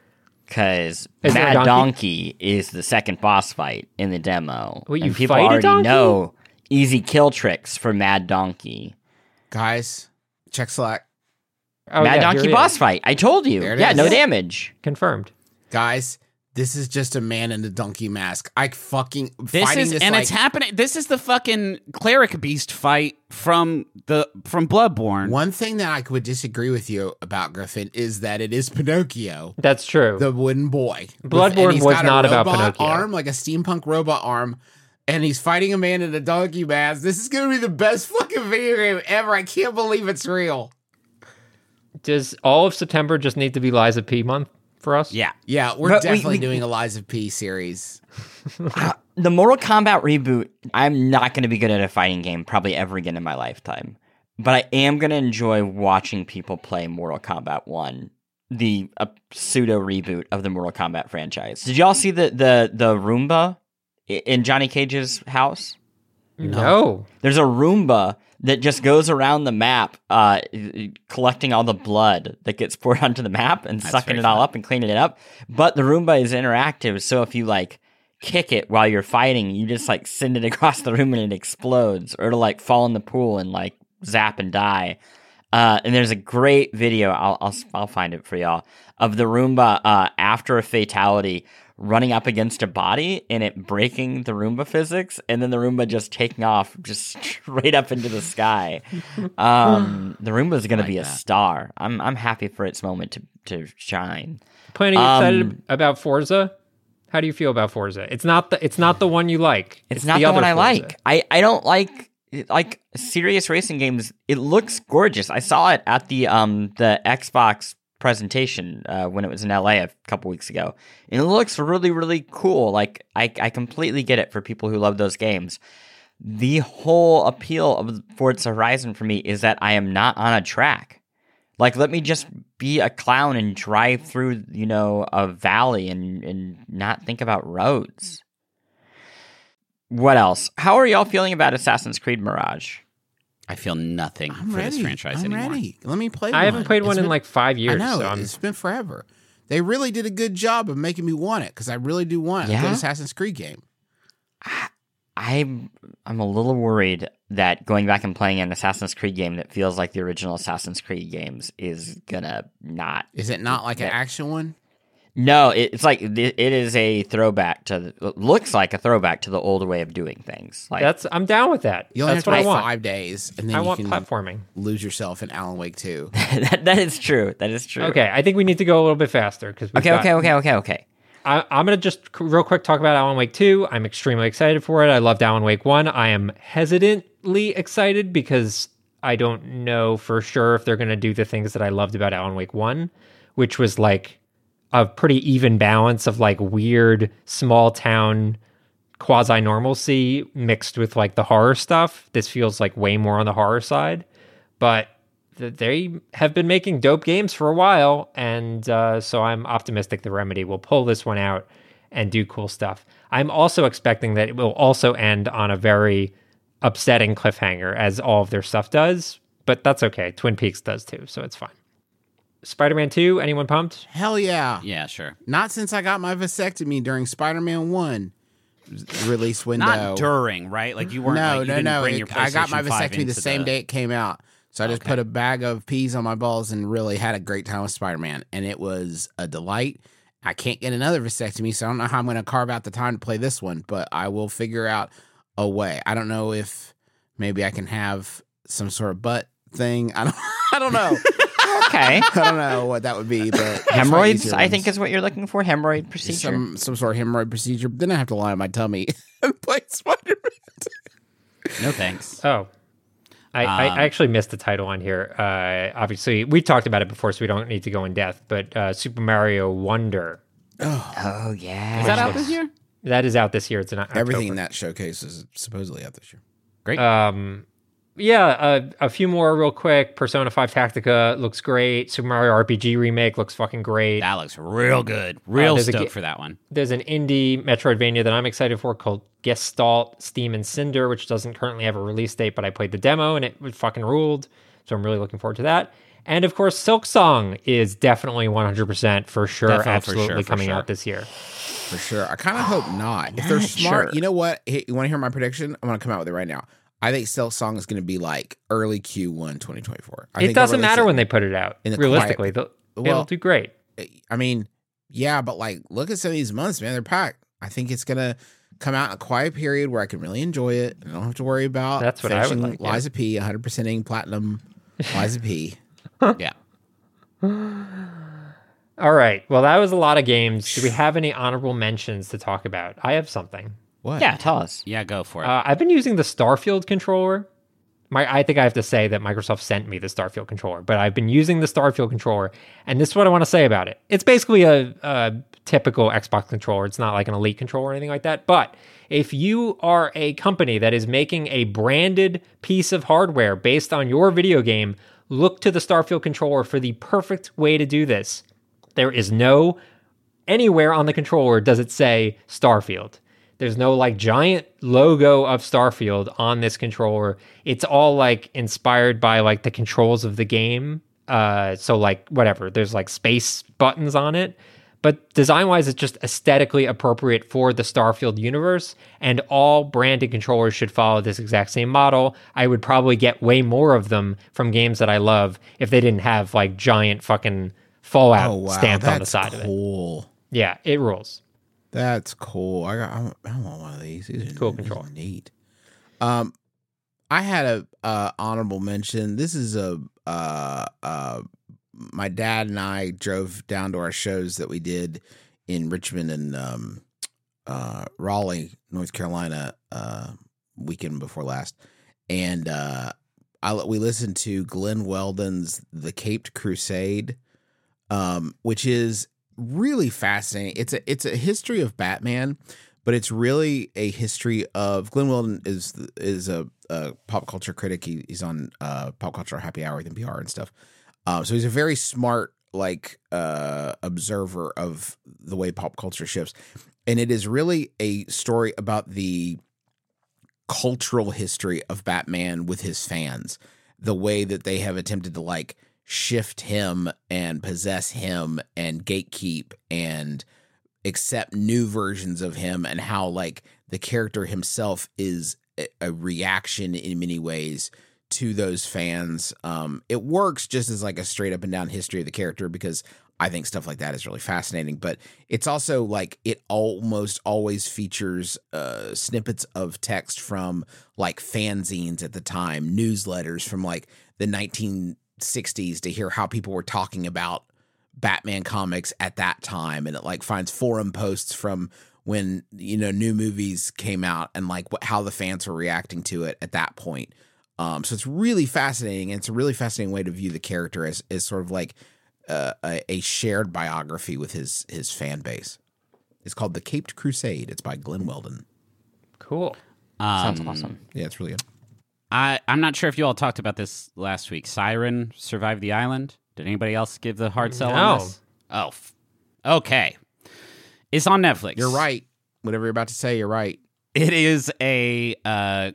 Because Mad Donkey is the second boss fight in the demo. Well, and people already know easy kill tricks for Mad Donkey. Guys, check Slack. Oh, Mad Donkey boss fight. I told you. Yeah, no damage. Confirmed. Guys, this is just a man in a donkey mask. It's happening. This is the fucking cleric beast fight from Bloodborne. One thing that I would disagree with you about, Griffin, is that it is Pinocchio. That's true. The wooden boy. Bloodborne was not about Pinocchio. Arm like a steampunk robot arm, and he's fighting a man in a donkey mask. This is going to be the best fucking video game ever. I can't believe it's real. Does all of September just need to be Lies of P month for us? Yeah. Yeah, we're definitely doing a Lies of P series. The Mortal Kombat reboot, I'm not going to be good at a fighting game probably ever again in my lifetime. But I am going to enjoy watching people play Mortal Kombat 1, the pseudo-reboot of the Mortal Kombat franchise. Did y'all see the Roomba in Johnny Cage's house? No. There's a Roomba that just goes around the map collecting all the blood that gets poured onto the map and sucking it all up and cleaning it up. But the Roomba is interactive, so if you like kick it while you're fighting, you just like send it across the room and it explodes, or it'll like fall in the pool and like zap and die. And there's a great video, I'll find it for y'all, of the Roomba after a fatality running up against a body and it breaking the Roomba physics, and then the Roomba just taking off just straight up into the sky. The Roomba is going to be a star. I'm happy for its moment to shine. Plenty excited about Forza. How do you feel about Forza? It's not the one you like. It's not the one I like. I don't like serious racing games. It looks gorgeous. I saw it at the Xbox presentation when it was in LA a couple weeks ago, and it looks really, really cool. Like, I completely get it for people who love those games. The whole appeal of Forza Horizon for me is that I am not on a track. Like, let me just be a clown and drive through, you know, a valley and not think about roads. What else? How are y'all feeling about Assassin's Creed Mirage? I feel nothing for this franchise anymore. I'm ready. Let me play one. I haven't played one in like 5 years. I know. It's been forever. They really did a good job of making me want it, because I really do want a good Assassin's Creed game. I'm a little worried that going back and playing an Assassin's Creed game that feels like the original Assassin's Creed games is going to not... Is it not like an action one? No, it is a throwback to... looks like a throwback to the older way of doing things. Like, I'm down with that. You'll have to wait 5 days, and then I want platforming. Lose yourself in Alan Wake 2. That is true. That is true. Okay, I think we need to go a little bit faster. Okay. I'm going to just real quick talk about Alan Wake 2. I'm extremely excited for it. I loved Alan Wake 1. I am hesitantly excited because I don't know for sure if they're going to do the things that I loved about Alan Wake 1, which was like... a pretty even balance of like weird small town quasi normalcy mixed with like the horror stuff. This feels like way more on the horror side, but they have been making dope games for a while. And so I'm optimistic the Remedy will pull this one out and do cool stuff. I'm also expecting that it will also end on a very upsetting cliffhanger, as all of their stuff does, but that's okay. Twin Peaks does too, so it's fine. Spider-Man 2, anyone pumped? Hell yeah. Yeah, sure. Not since I got my vasectomy during Spider-Man 1 release window. Not during, right? Like you weren't bring your PlayStation 5 I got my vasectomy the same day it came out. So I just put a bag of peas on my balls and really had a great time with Spider-Man. And it was a delight. I can't get another vasectomy, so I don't know how I'm going to carve out the time to play this one, but I will figure out a way. I don't know if maybe I can have some sort of butt thing. I don't know. Okay. I don't know what that would be, but... Hemorrhoids, I think, is what you're looking for. Hemorrhoid procedure. Some sort of hemorrhoid procedure. Then I have to lie on my tummy and play Spider-Man. No thanks. Oh. I actually missed the title on here. Obviously, we talked about it before, so we don't need to go in depth, but Super Mario Wonder. Oh, yeah. Is that out this year? That is out this year. It's in October. Everything in that showcase is supposedly out this year. Great. A few more real quick. Persona 5 Tactica looks great. Super Mario RPG Remake looks fucking great. That looks real good. Real stoked for that one. There's an indie Metroidvania that I'm excited for called Gestalt, Steam, and Cinder, which doesn't currently have a release date, but I played the demo and it fucking ruled. So I'm really looking forward to that. And of course, Silksong is definitely 100% for sure, coming out this year. For sure. I kind of hope not. If they're smart, you know what? Hey, you want to hear my prediction? I'm going to come out with it right now. I think Silksong is going to be like early Q1 2024. It doesn't matter when they put it out. Realistically, it'll do great. I mean, yeah, but like, look at some of these months, man. They're packed. I think it's going to come out in a quiet period where I can really enjoy it and I don't have to worry about Liza P, 100%ing platinum Liza P. Yeah. All right. Well, that was a lot of games. Do we have any honorable mentions to talk about? I have something. What? Yeah, tell us. Yeah, go for it. I've been using the Starfield controller. I think I have to say that Microsoft sent me the Starfield controller, but I've been using the Starfield controller, and this is what I want to say about it. It's basically a typical Xbox controller. It's not like an Elite controller or anything like that, but if you are a company that is making a branded piece of hardware based on your video game, look to the Starfield controller for the perfect way to do this. There is anywhere on the controller does it say Starfield. There's no like giant logo of Starfield on this controller. It's all like inspired by like the controls of the game. So like whatever, there's like space buttons on it. But design-wise, it's just aesthetically appropriate for the Starfield universe, and all branded controllers should follow this exact same model. I would probably get way more of them from games that I love if they didn't have like giant fucking Fallout stamped on the side of it. Yeah, it rules. That's cool. I want one of these. These are cool controllers. Neat. I had a honorable mention. This is my dad and I drove down to our shows that we did in Richmond and Raleigh, North Carolina, weekend before last. And we listened to Glenn Weldon's The Caped Crusade, which is really fascinating. It's a history of Batman, but it's really a history of Glenn Weldon is a pop culture critic. He's on Pop Culture Happy Hour with NPR and stuff. So he's a very smart, observer of the way pop culture shifts. And it is really a story about the cultural history of Batman with his fans, the way that they have attempted to, shift him and possess him and gatekeep and accept new versions of him, and how, the character himself is a reaction in many ways to those fans. It works just as a straight up and down history of the character, because I think stuff like that is really fascinating, but it's also it almost always features snippets of text from fanzines at the time, newsletters from the 1960s, to hear how people were talking about Batman comics at that time. And it finds forum posts from when, new movies came out, and how the fans were reacting to it at that point. So it's really fascinating, and it's a really fascinating way to view the character as sort of a shared biography with his fan base. It's called The Caped Crusade. It's by Glenn Weldon. Cool. Sounds awesome. Yeah, it's really good. I'm not sure if you all talked about this last week. Siren survived the island. Did anybody else give the hard sell on this? Oh, okay. It's on Netflix. You're right. Whatever you're about to say, you're right. It is a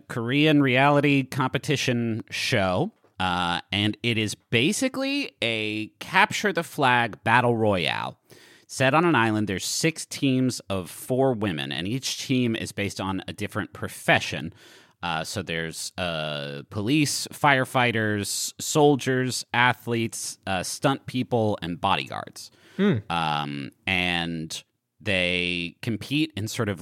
Korean reality competition show, and it is basically a capture the flag battle royale. Set on an island, there's 6 teams of 4 women, and each team is based on a different profession. So there's police, firefighters, soldiers, athletes, stunt people, and bodyguards. And they compete in sort of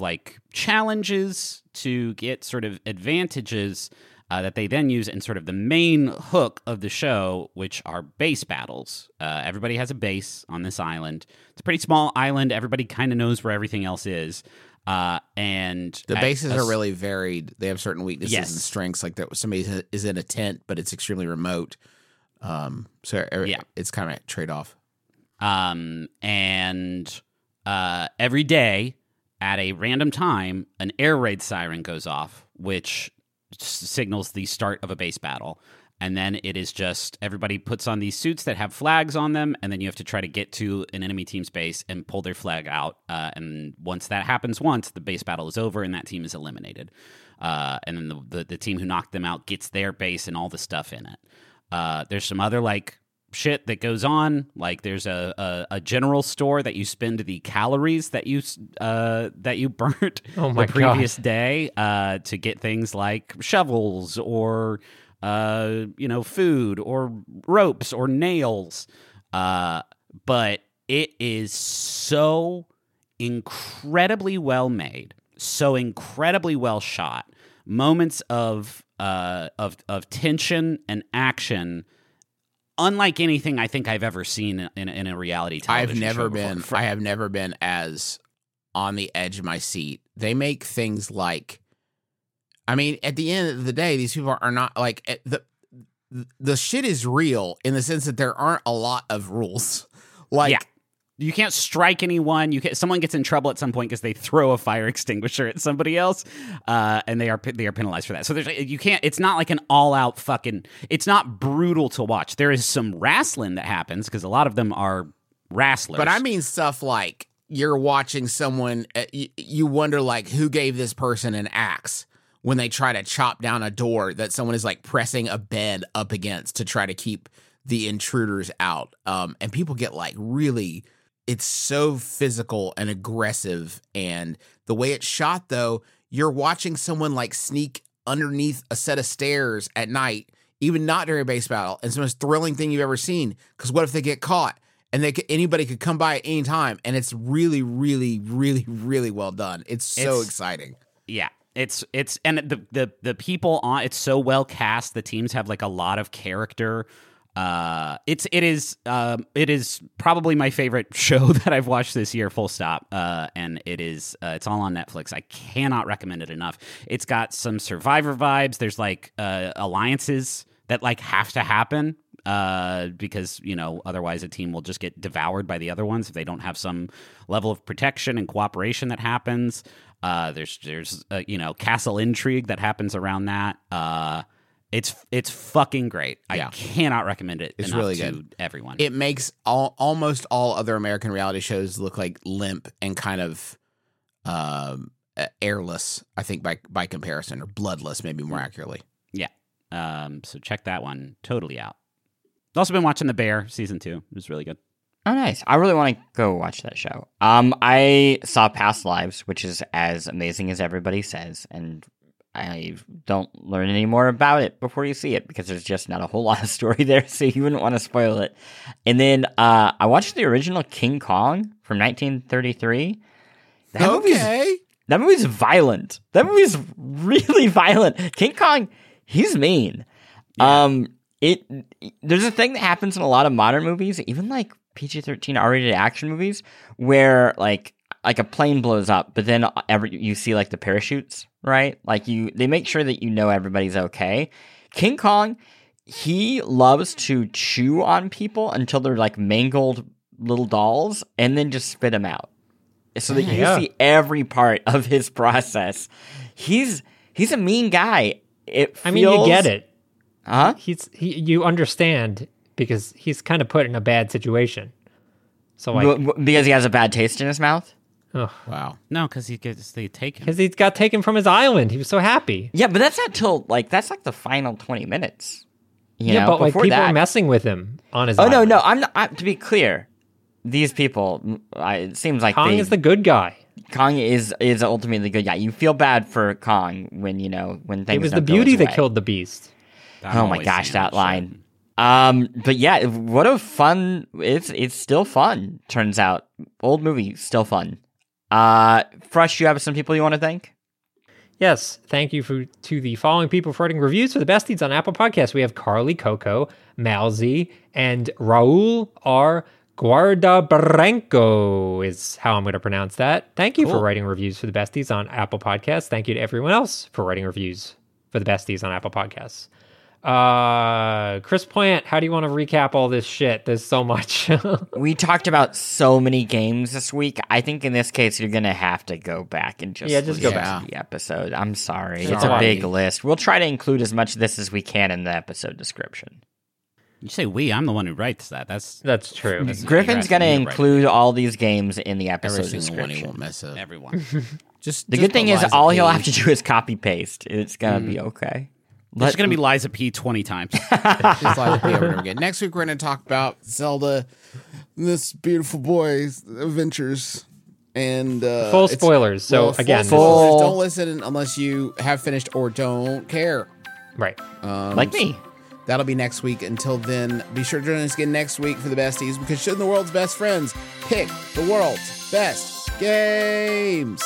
challenges to get sort of advantages that they then use in sort of the main hook of the show, which are base battles. Everybody has a base on this island. It's a pretty small island. Everybody kind of knows where everything else is. And the bases are really varied. They have certain weaknesses and strengths. Somebody is in a tent, but it's extremely remote. It's kind of a trade-off. Every day at a random time, an air raid siren goes off, which signals the start of a base battle. And then it is just everybody puts on these suits that have flags on them, and then you have to try to get to an enemy team's base and pull their flag out. And once that happens once, the base battle is over, and that team is eliminated. And then the team who knocked them out gets their base and all the stuff in it. There's some other, like, shit that goes on. Like, there's a general store that you spend the calories that you burnt the previous day to get things like shovels or... food or ropes or nails. But it is so incredibly well made, so incredibly well shot. Moments of tension and action, unlike anything I think I've ever seen in a reality television show. I have never been as on the edge of my seat. They make things like. I mean, at the end of the day, these people are not, like, the shit is real in the sense that there aren't a lot of rules. Like, yeah. You can't strike anyone. Someone gets in trouble at some point because they throw a fire extinguisher at somebody else, and they are penalized for that. So it's not like an all-out fucking... It's not brutal to watch. There is some wrestling that happens because a lot of them are wrestlers. But I mean stuff like you're watching someone... you wonder, like, who gave this person an axe? When they try to chop down a door that someone is, like, pressing a bed up against to try to keep the intruders out. And people get, like, really, it's so physical and aggressive. And the way it's shot, though, you're watching someone, like, sneak underneath a set of stairs at night, even not during a base battle. And it's the most thrilling thing you've ever seen. Because what if they get caught? And anybody could come by at any time. And it's really, really, really, really well done. It's so exciting. Yeah. It's and the people on it's so well cast. The teams have, like, a lot of character. It is probably my favorite show that I've watched this year, full stop. And it is it's all on Netflix. I cannot recommend it enough. It's got some Survivor vibes. There's, like, alliances that, like, have to happen because, you know, otherwise a team will just get devoured by the other ones if they don't have some level of protection and cooperation that happens. There's castle intrigue that happens around that. It's fucking great. Yeah. I cannot recommend it. It's really good to everyone. It makes almost all other American reality shows look, like, limp and kind of airless. I think by comparison, or bloodless, maybe more accurately. Yeah. So check that one totally out. I've also been watching The Bear season 2. It was really good. Oh, nice. I really want to go watch that show. I saw Past Lives, which is as amazing as everybody says, and I don't learn any more about it before you see it, because there's just not a whole lot of story there, so you wouldn't want to spoil it. And then I watched the original King Kong from 1933. That movie's violent. That movie's really violent. King Kong, he's mean. Yeah. There's a thing that happens in a lot of modern movies, even, like, PG-13 R-rated action movies, where like a plane blows up, but then you see, like, the parachutes, right? Like, they make sure that, you know, everybody's okay. King Kong, he loves to chew on people until they're, like, mangled little dolls, and then just spit them out, so that you see every part of his process. He's a mean guy. You get it. Huh? You understand. Because he's kind of put in a bad situation. So, like, because he has a bad taste in his mouth? Oh. Wow. No, because he got taken from his island. He was so happy. Yeah, but that's not till, like, that's, like, the final 20 minutes. You know? But, like, people are messing with him on his island. No, I'm not. To be clear, these people, it seems like Kong is the good guy. Kong is ultimately the good guy. You feel bad for Kong when things. It was the beauty that killed the beast. Oh my gosh, that line. But yeah, what a fun, it's still fun, turns out. Old movie, still fun. Fresh, you have some people you want to thank? Yes, thank you to the following people for writing reviews for the best deeds on Apple Podcasts. We have Carly Coco, Malzy, and Raul R. Guardabranco is how I'm going to pronounce that. Thank you for writing reviews for the best deeds on Apple Podcasts. Thank you to everyone else for writing reviews for the best deeds on Apple Podcasts. Chris Plant, how do you want to recap all this shit? There's so much. We talked about so many games this week. I think in this case, you're going to have to go back and just go back to the episode. I'm sorry. It's a big list. We'll try to include as much of this as we can in the episode description. You say we, I'm the one who writes that. That's true. That's Griffin's going to include all these games in the episode description. Every single one he won't mess up. Everyone. The good thing is all he'll have to do is copy paste. It's going to be okay. It's going to be Liza P 20 times. Just Liza P over and over again. Next week, we're going to talk about Zelda, this beautiful boy's adventures. And full spoilers. Full spoilers. Don't listen unless you have finished or don't care. Right. Like me. That'll be next week. Until then, be sure to join us again next week for the besties, because shouldn't the world's best friends pick the world's best games?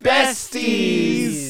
Besties!